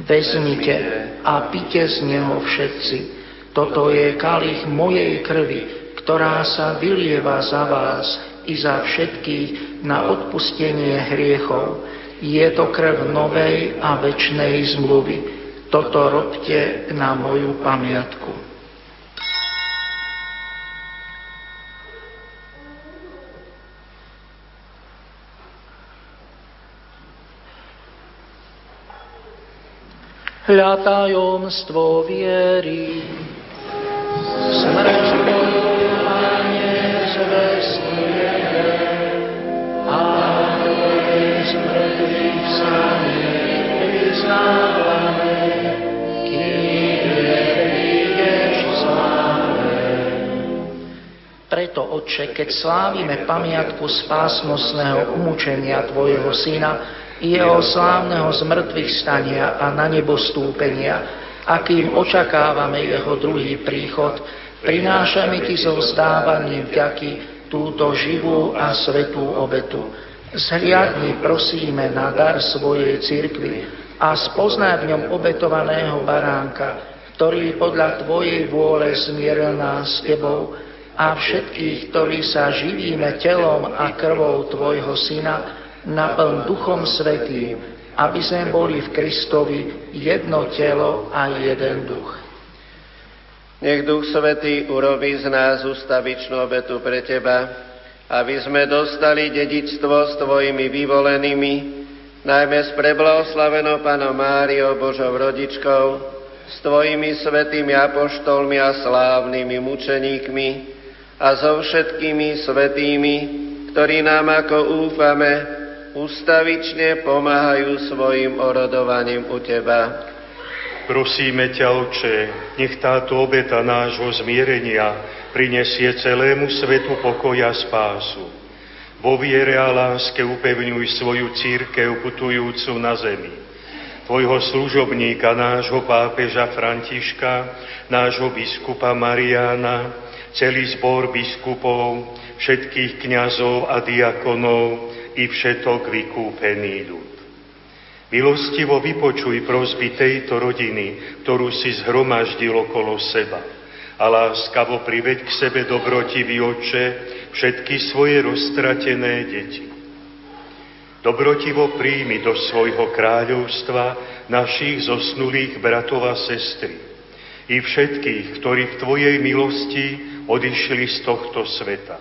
Vezmite a pite z neho všetci. Toto je kalich mojej krvi, ktorá sa vylieva za vás i za všetkých na odpustenie hriechov. Je to krv novej a večnej zmluvy. Toto robte na moju pamiatku. Hľa tajomstvo viery. Smrť Tvoju, Pane, zvestujeme, a Tvoj z mŕtvych vstaných vyznávame, kým prídeš v sláve. Preto, Otče, keď slávime pamiatku spásnostného umučenia Tvojho Syna i jeho slávneho zmrtvých stania a na nebo stúpenia, a kým očakávame jeho druhý príchod, prinášame Ti so vzdávaním vďaky túto živú a svätú obetu. Zhliadni, prosíme, na dar svojej cirkvi a spoznaj v ňom obetovaného baránka, ktorý podľa Tvojej vôle zmieril nás s Tebou, a všetkých, ktorí sa živíme telom a krvou Tvojho Syna, naplň Duchom Svätým, aby sme boli v Kristovi jedno telo a jeden duch. Nech Duch Svätý urobí z nás ustavičnú obetu pre Teba, aby sme dostali dedičstvo s Tvojimi vyvolenými, najmä s preblahoslavenou Pannou Máriou, Božou rodičkou, s tvojimi svätými apoštolmi a slávnymi mučeníkmi a so všetkými svätými, ktorí nám ako úfame, ustavične pomáhajú svojim orodovaním u teba. Prosíme ťa, Otče, nech táto obeta nášho zmierenia prinesie celému svetu pokoja a spásu. Vo viere a láske upevňuj svoju cirkev putujúcu na zemi. Tvojho služobníka, nášho pápeža Františka, nášho biskupa Mariána, celý zbor biskupov, všetkých kňazov a diakonov i všetok vykúpený ľud. Milostivo vypočuj prosby tejto rodiny, ktorú si zhromaždil okolo seba. A láskavo priveď k sebe, dobrotivý Otče, všetky svoje roztratené deti. Dobrotivo príjmi do svojho kráľovstva našich zosnulých bratov a sestry i všetkých, ktorí v tvojej milosti odišli z tohto sveta.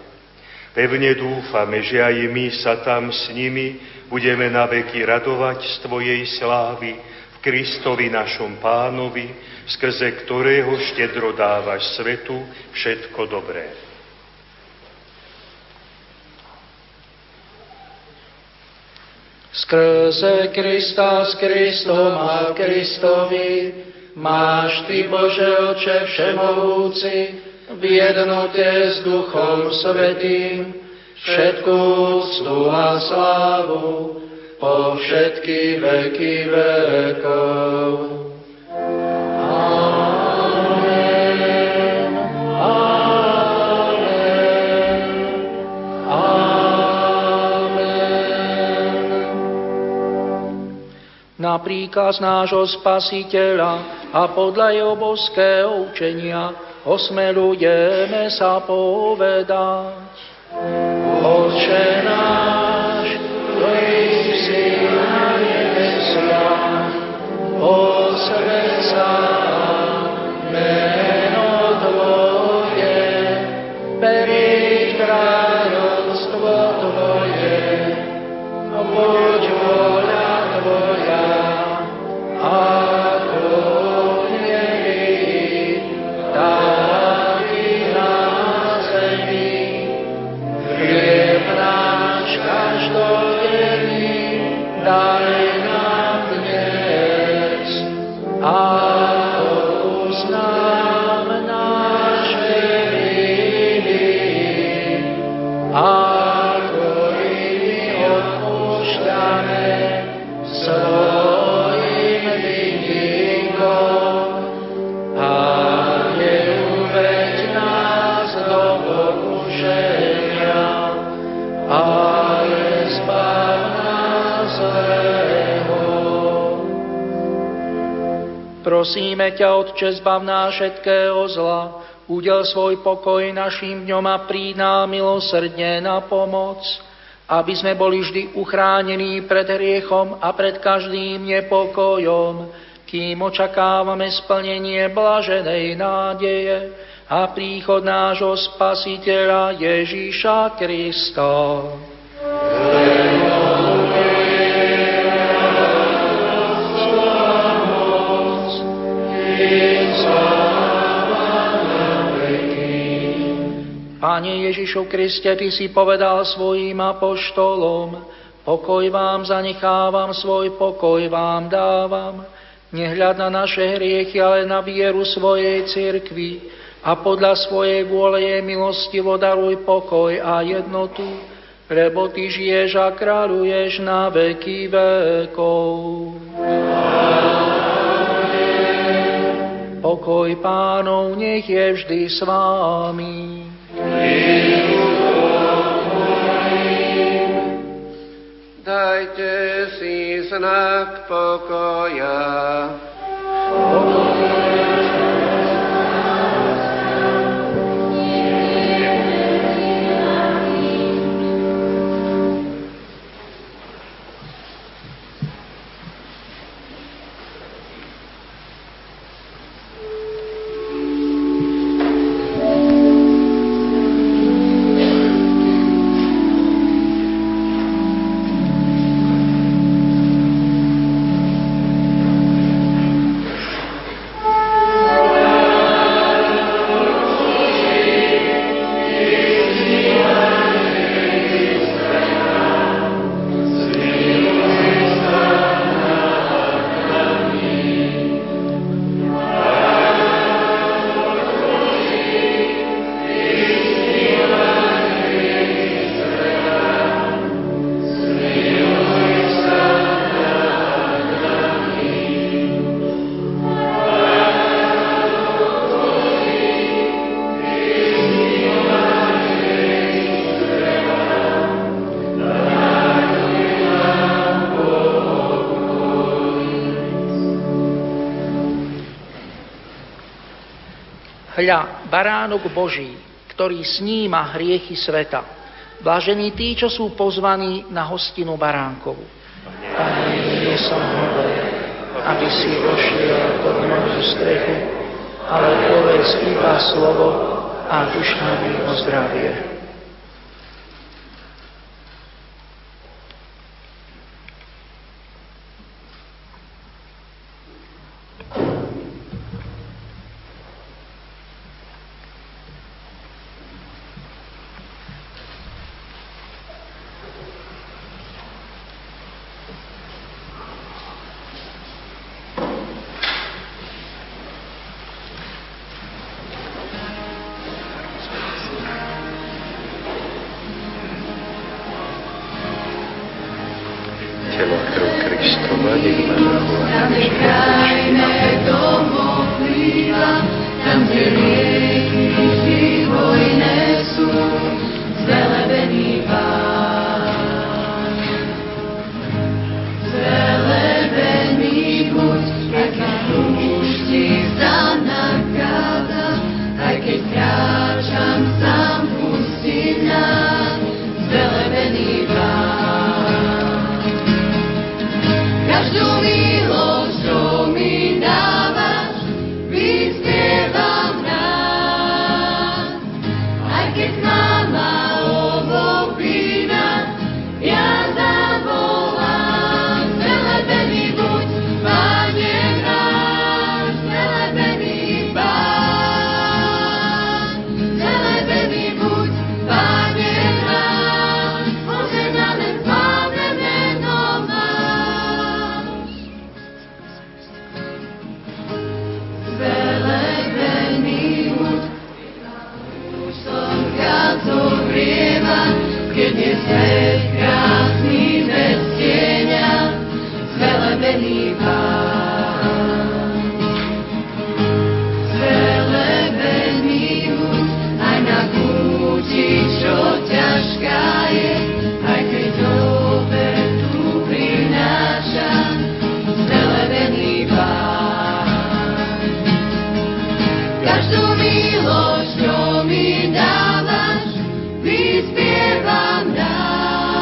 Pevne dúfame, že aj my sa tam s nimi budeme na veky radovať z tvojej slávy v Kristovi našom Pánovi, skrze ktorého štedro dávaš svetu všetko dobré. Skrze Krista, s Kristom a Kristovi, máš Ty, Bože Otče všemohúci, v jednote s Duchom Svätým, všetku úctu a slávu po všetky veky vekov. Na príkaz nášho Spasiteľa a podľa jeho božského učenia osmelujeme sa povedať. Otče náš, ktorý si na nebesiach, posväť sa meno Tvoje, príď kráľovstvo Tvoje, buď vôľa Tvoja. Prosíme ťa, Otče, zbav nás všetkého zla, udel svoj pokoj našim dňom a príď nám milosrdne na pomoc, aby sme boli vždy uchránení pred hriechom a pred každým nepokojom, kým očakávame splnenie blaženej nádeje a príchod nášho Spasiteľa Ježíša Krista. Pane Ježišu Kriste, Ty si povedal svojim apoštolom, pokoj vám zanechávam, svoj pokoj vám dávam. Nehľad na naše hriechy, ale na vieru svojej cirkvi a podľa svojej vôle jej milostivo daruj pokoj a jednotu, lebo Ty žiješ a kráľuješ na veky vekov. Pokoj Pánov nech je vždy s vámi. Dajte si znak pokoja. hľa, baránok Boží, ktorý sníma hriechy sveta. Blažení tí, čo sú pozvaní na hostinu baránkovu. Pane, nie som hoden, aby si vošiel pod moju strechu, ale povedz iba slovo a duša mi ozdravie. Milošť, čo mi dávaš, vyspievam dám.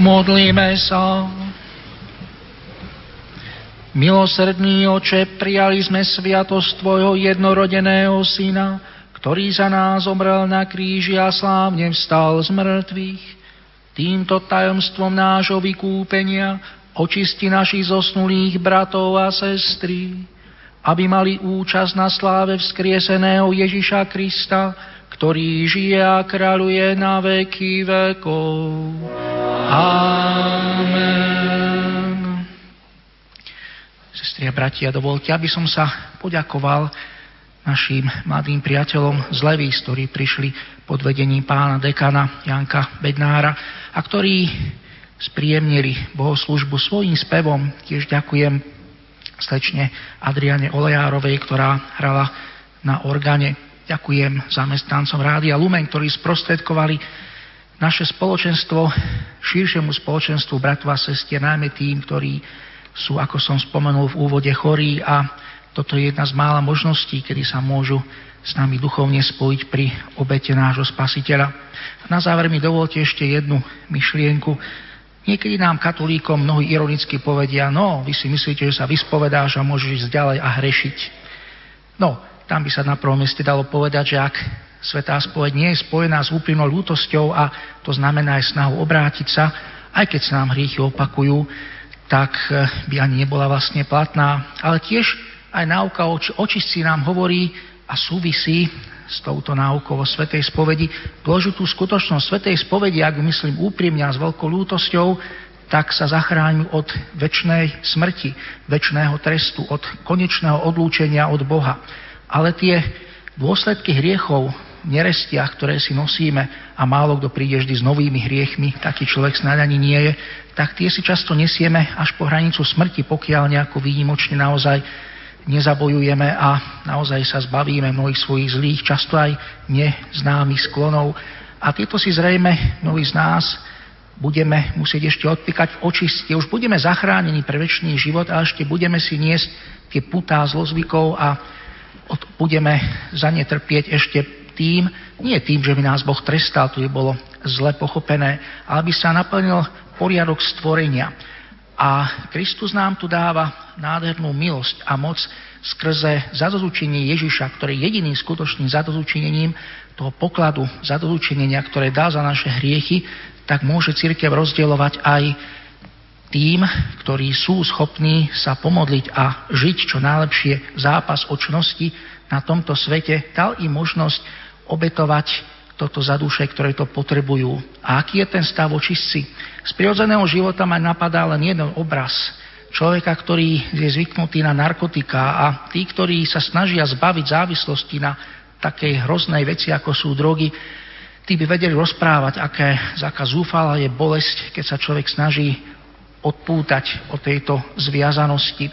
Modlíme sa. Milosrdný Oče, prijali sme sviatosť Tvojho jednorodeného Syna, ktorý za nás omrel na kríži a slávne vstal z mŕtvych. Týmto tajomstvom nášho vykúpenia očisti našich zosnulých bratov a sestry, aby mali účasť na sláve vzkrieseného Ježiša Krista, ktorý žije a kráľuje na veky vekov. Amen. Sestri a bratia, dovolte, aby som sa poďakoval našim mladým priateľom z Levíc, ktorí prišli pod vedením pána dekana Janka Bednára a ktorí spríjemnili bohoslúžbu svojím spevom. Tiež ďakujem slečne Adriane Olejárovej, ktorá hrala na orgáne. Ďakujem zamestnancom Rádia Lumen, ktorí sprostredkovali naše spoločenstvo širšiemu spoločenstvu bratov a sestier, najmä tým, ktorí sú, ako som spomenul v úvode, chorí, a toto je jedna z mála možností, kedy sa môžu s nami duchovne spojiť pri obete nášho Spasiteľa. A na záver mi dovolte ešte jednu myšlienku. Niekedy nám katolíkom mnohí ironicky povedia: no, vy si myslíte, že sa vyspovedáš a môžeš ísť ďalej a hrešiť. No, tam by sa na prvom mieste dalo povedať, že ak svätá spoveď nie je spojená s úprimnou ľútosťou, a to znamená aj snahu obrátiť sa, aj keď sa nám hriechy opakujú, tak by ani nebola vlastne platná. Ale tiež aj náuka o očistci nám hovorí a súvisí s touto náukou o svätej spovedi. Dôležitú skutočnosť svätej spovedi, ak myslím úprimne a s veľkou ľútosťou, tak sa zachránim od večnej smrti, večného trestu, od konečného odlúčenia od Boha. Ale tie dôsledky hriechov v nerestiach, ktoré si nosíme, a málo kto príde vždy s novými hriechmi, taký človek snáď ani nie je, tak tie si často nesieme až po hranicu smrti, pokiaľ nejako výnimočne naozaj nezabojujeme a naozaj sa zbavíme mnohých svojich zlých, často aj neznámych sklonov. A tieto si zrejme mnohí z nás budeme musieť ešte odpíkať v očiste. Už budeme zachránení pre večný život a ešte budeme si niesť tie putá zlozvykov a budeme za ne trpieť ešte tým, nie tým, že by nás Boh trestal, to by bolo zle pochopené, ale by sa naplnil poriadok stvorenia. A Kristus nám tu dáva nádhernú milosť a moc skrze zadozučenie Ježiša, ktorý je jediným skutočným zadozučinením toho pokladu zadozučinenia, ktoré dá za naše hriechy, tak môže cirkev rozdielovať aj tým, ktorí sú schopní sa pomodliť a žiť čo najlepšie zápas o čnosti na tomto svete. Dal im možnosť obetovať toto za duše, ktoré to potrebujú. A aký je ten stav očistci? Z prirodzeného života ma napadá len jeden obraz. Človeka, ktorý je zvyknutý na narkotiká, a tí, ktorí sa snažia zbaviť závislosti na takej hroznej veci, ako sú drogy, tí by vedeli rozprávať, aké, aká zúfala je bolesť, keď sa človek snaží odpútať od tejto zviazanosti.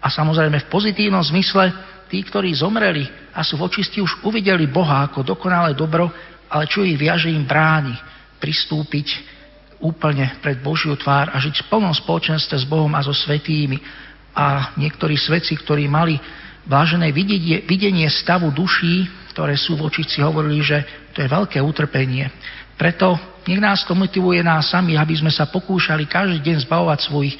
A samozrejme v pozitívnom zmysle tí, ktorí zomreli a sú v očisti, už uvideli Boha ako dokonalé dobro, ale čo ich viaže, im bráni pristúpiť úplne pred Božiu tvár a žiť v plnom spoločenstve s Bohom a so svätými. A niektorí svätci, ktorí mali vážené videnie, videnie stavu duší, ktoré sú v očistci, hovorili, že to je veľké utrpenie. Preto nech nás to motivuje nás sami, aby sme sa pokúšali každý deň zbavovať svojich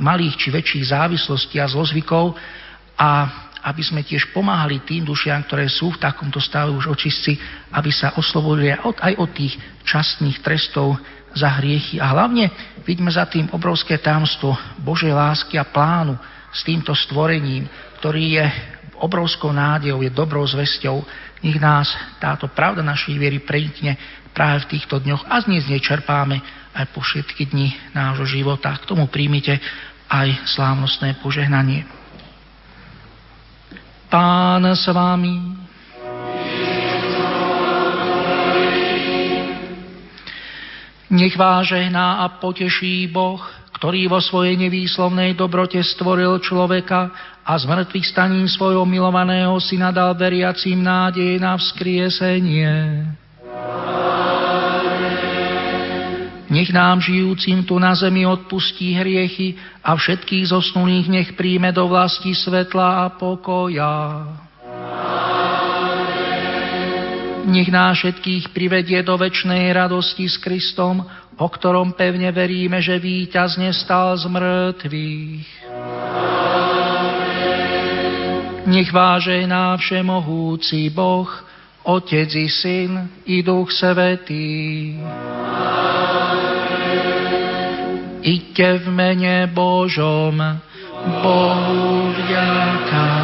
malých či väčších závislostí a zlozvykov, a aby sme tiež pomáhali tým dušiam, ktoré sú v takomto stave už očistci, aby sa oslobodili aj od tých častných trestov za hriechy. A hlavne vidíme za tým obrovské tajomstvo Božej lásky a plánu s týmto stvorením, ktorý je obrovskou nádejou, je dobrou zvesťou. Nech nás táto pravda našej viery prenikne práve v týchto dňoch a z nej z nej čerpáme aj po všetky dni nášho života. K tomu príjmite aj slávnostné požehnanie. Pán s vámi. Nech vás žehná a poteší Boh, ktorý vo svojej nevýslovnej dobrote stvoril človeka a z mŕtvych staním svojho milovaného syna dal veriacím nádej na vzkriesenie. Amen. Nech nám žijúcim tu na zemi odpustí hriechy a všetkých zosnulých nech príjme do vlasti svetla a pokoja. nech nás všetkých privedie do večnej radosti s Kristom, o ktorom pevne veríme, že víťazne stal z mŕtvych. Nech vážená všemohúci Boh, Otec i Syn i Duch Svätý. Iďte v mene Božom, Bohu vďaka.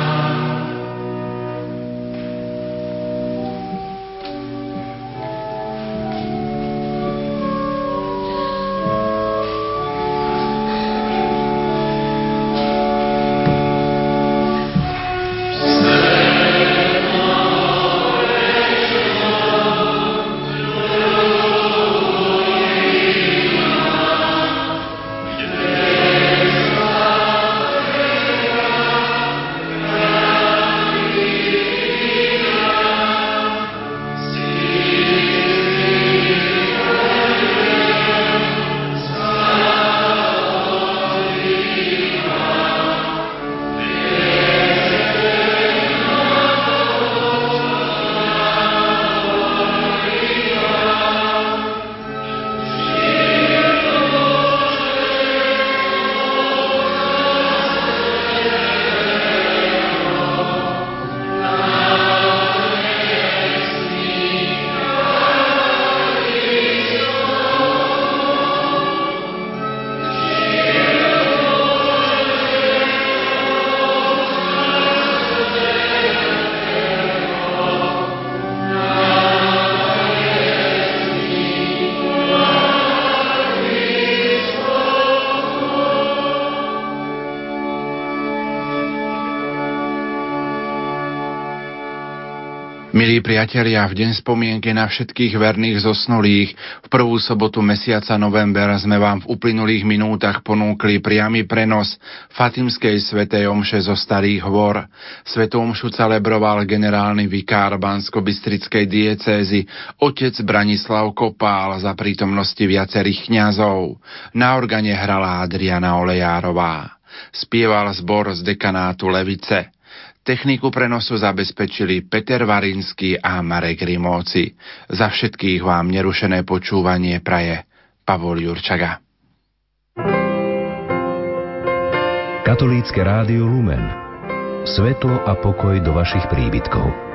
Milí priatelia, v deň spomienky na všetkých verných zosnulých v prvú sobotu mesiaca november sme vám v uplynulých minútach ponúkli priamy prenos Fatimskej svätej omše zo Starých hôr. Svätú omšu celebroval generálny vikár Banskobystrickej diecézy otec Branislav Kopál za prítomnosti viacerých kňazov. Na organe hrala Adriana Olejárová. Spieval zbor z dekanátu Levice. Techniku prenosu zabezpečili Peter Varinský a Marek Rimóci. Za všetkých vám nerušené počúvanie praje Pavol Jurčaga. Katolícke rádio Lumen. Svetlo a pokoj do vašich príbytkov.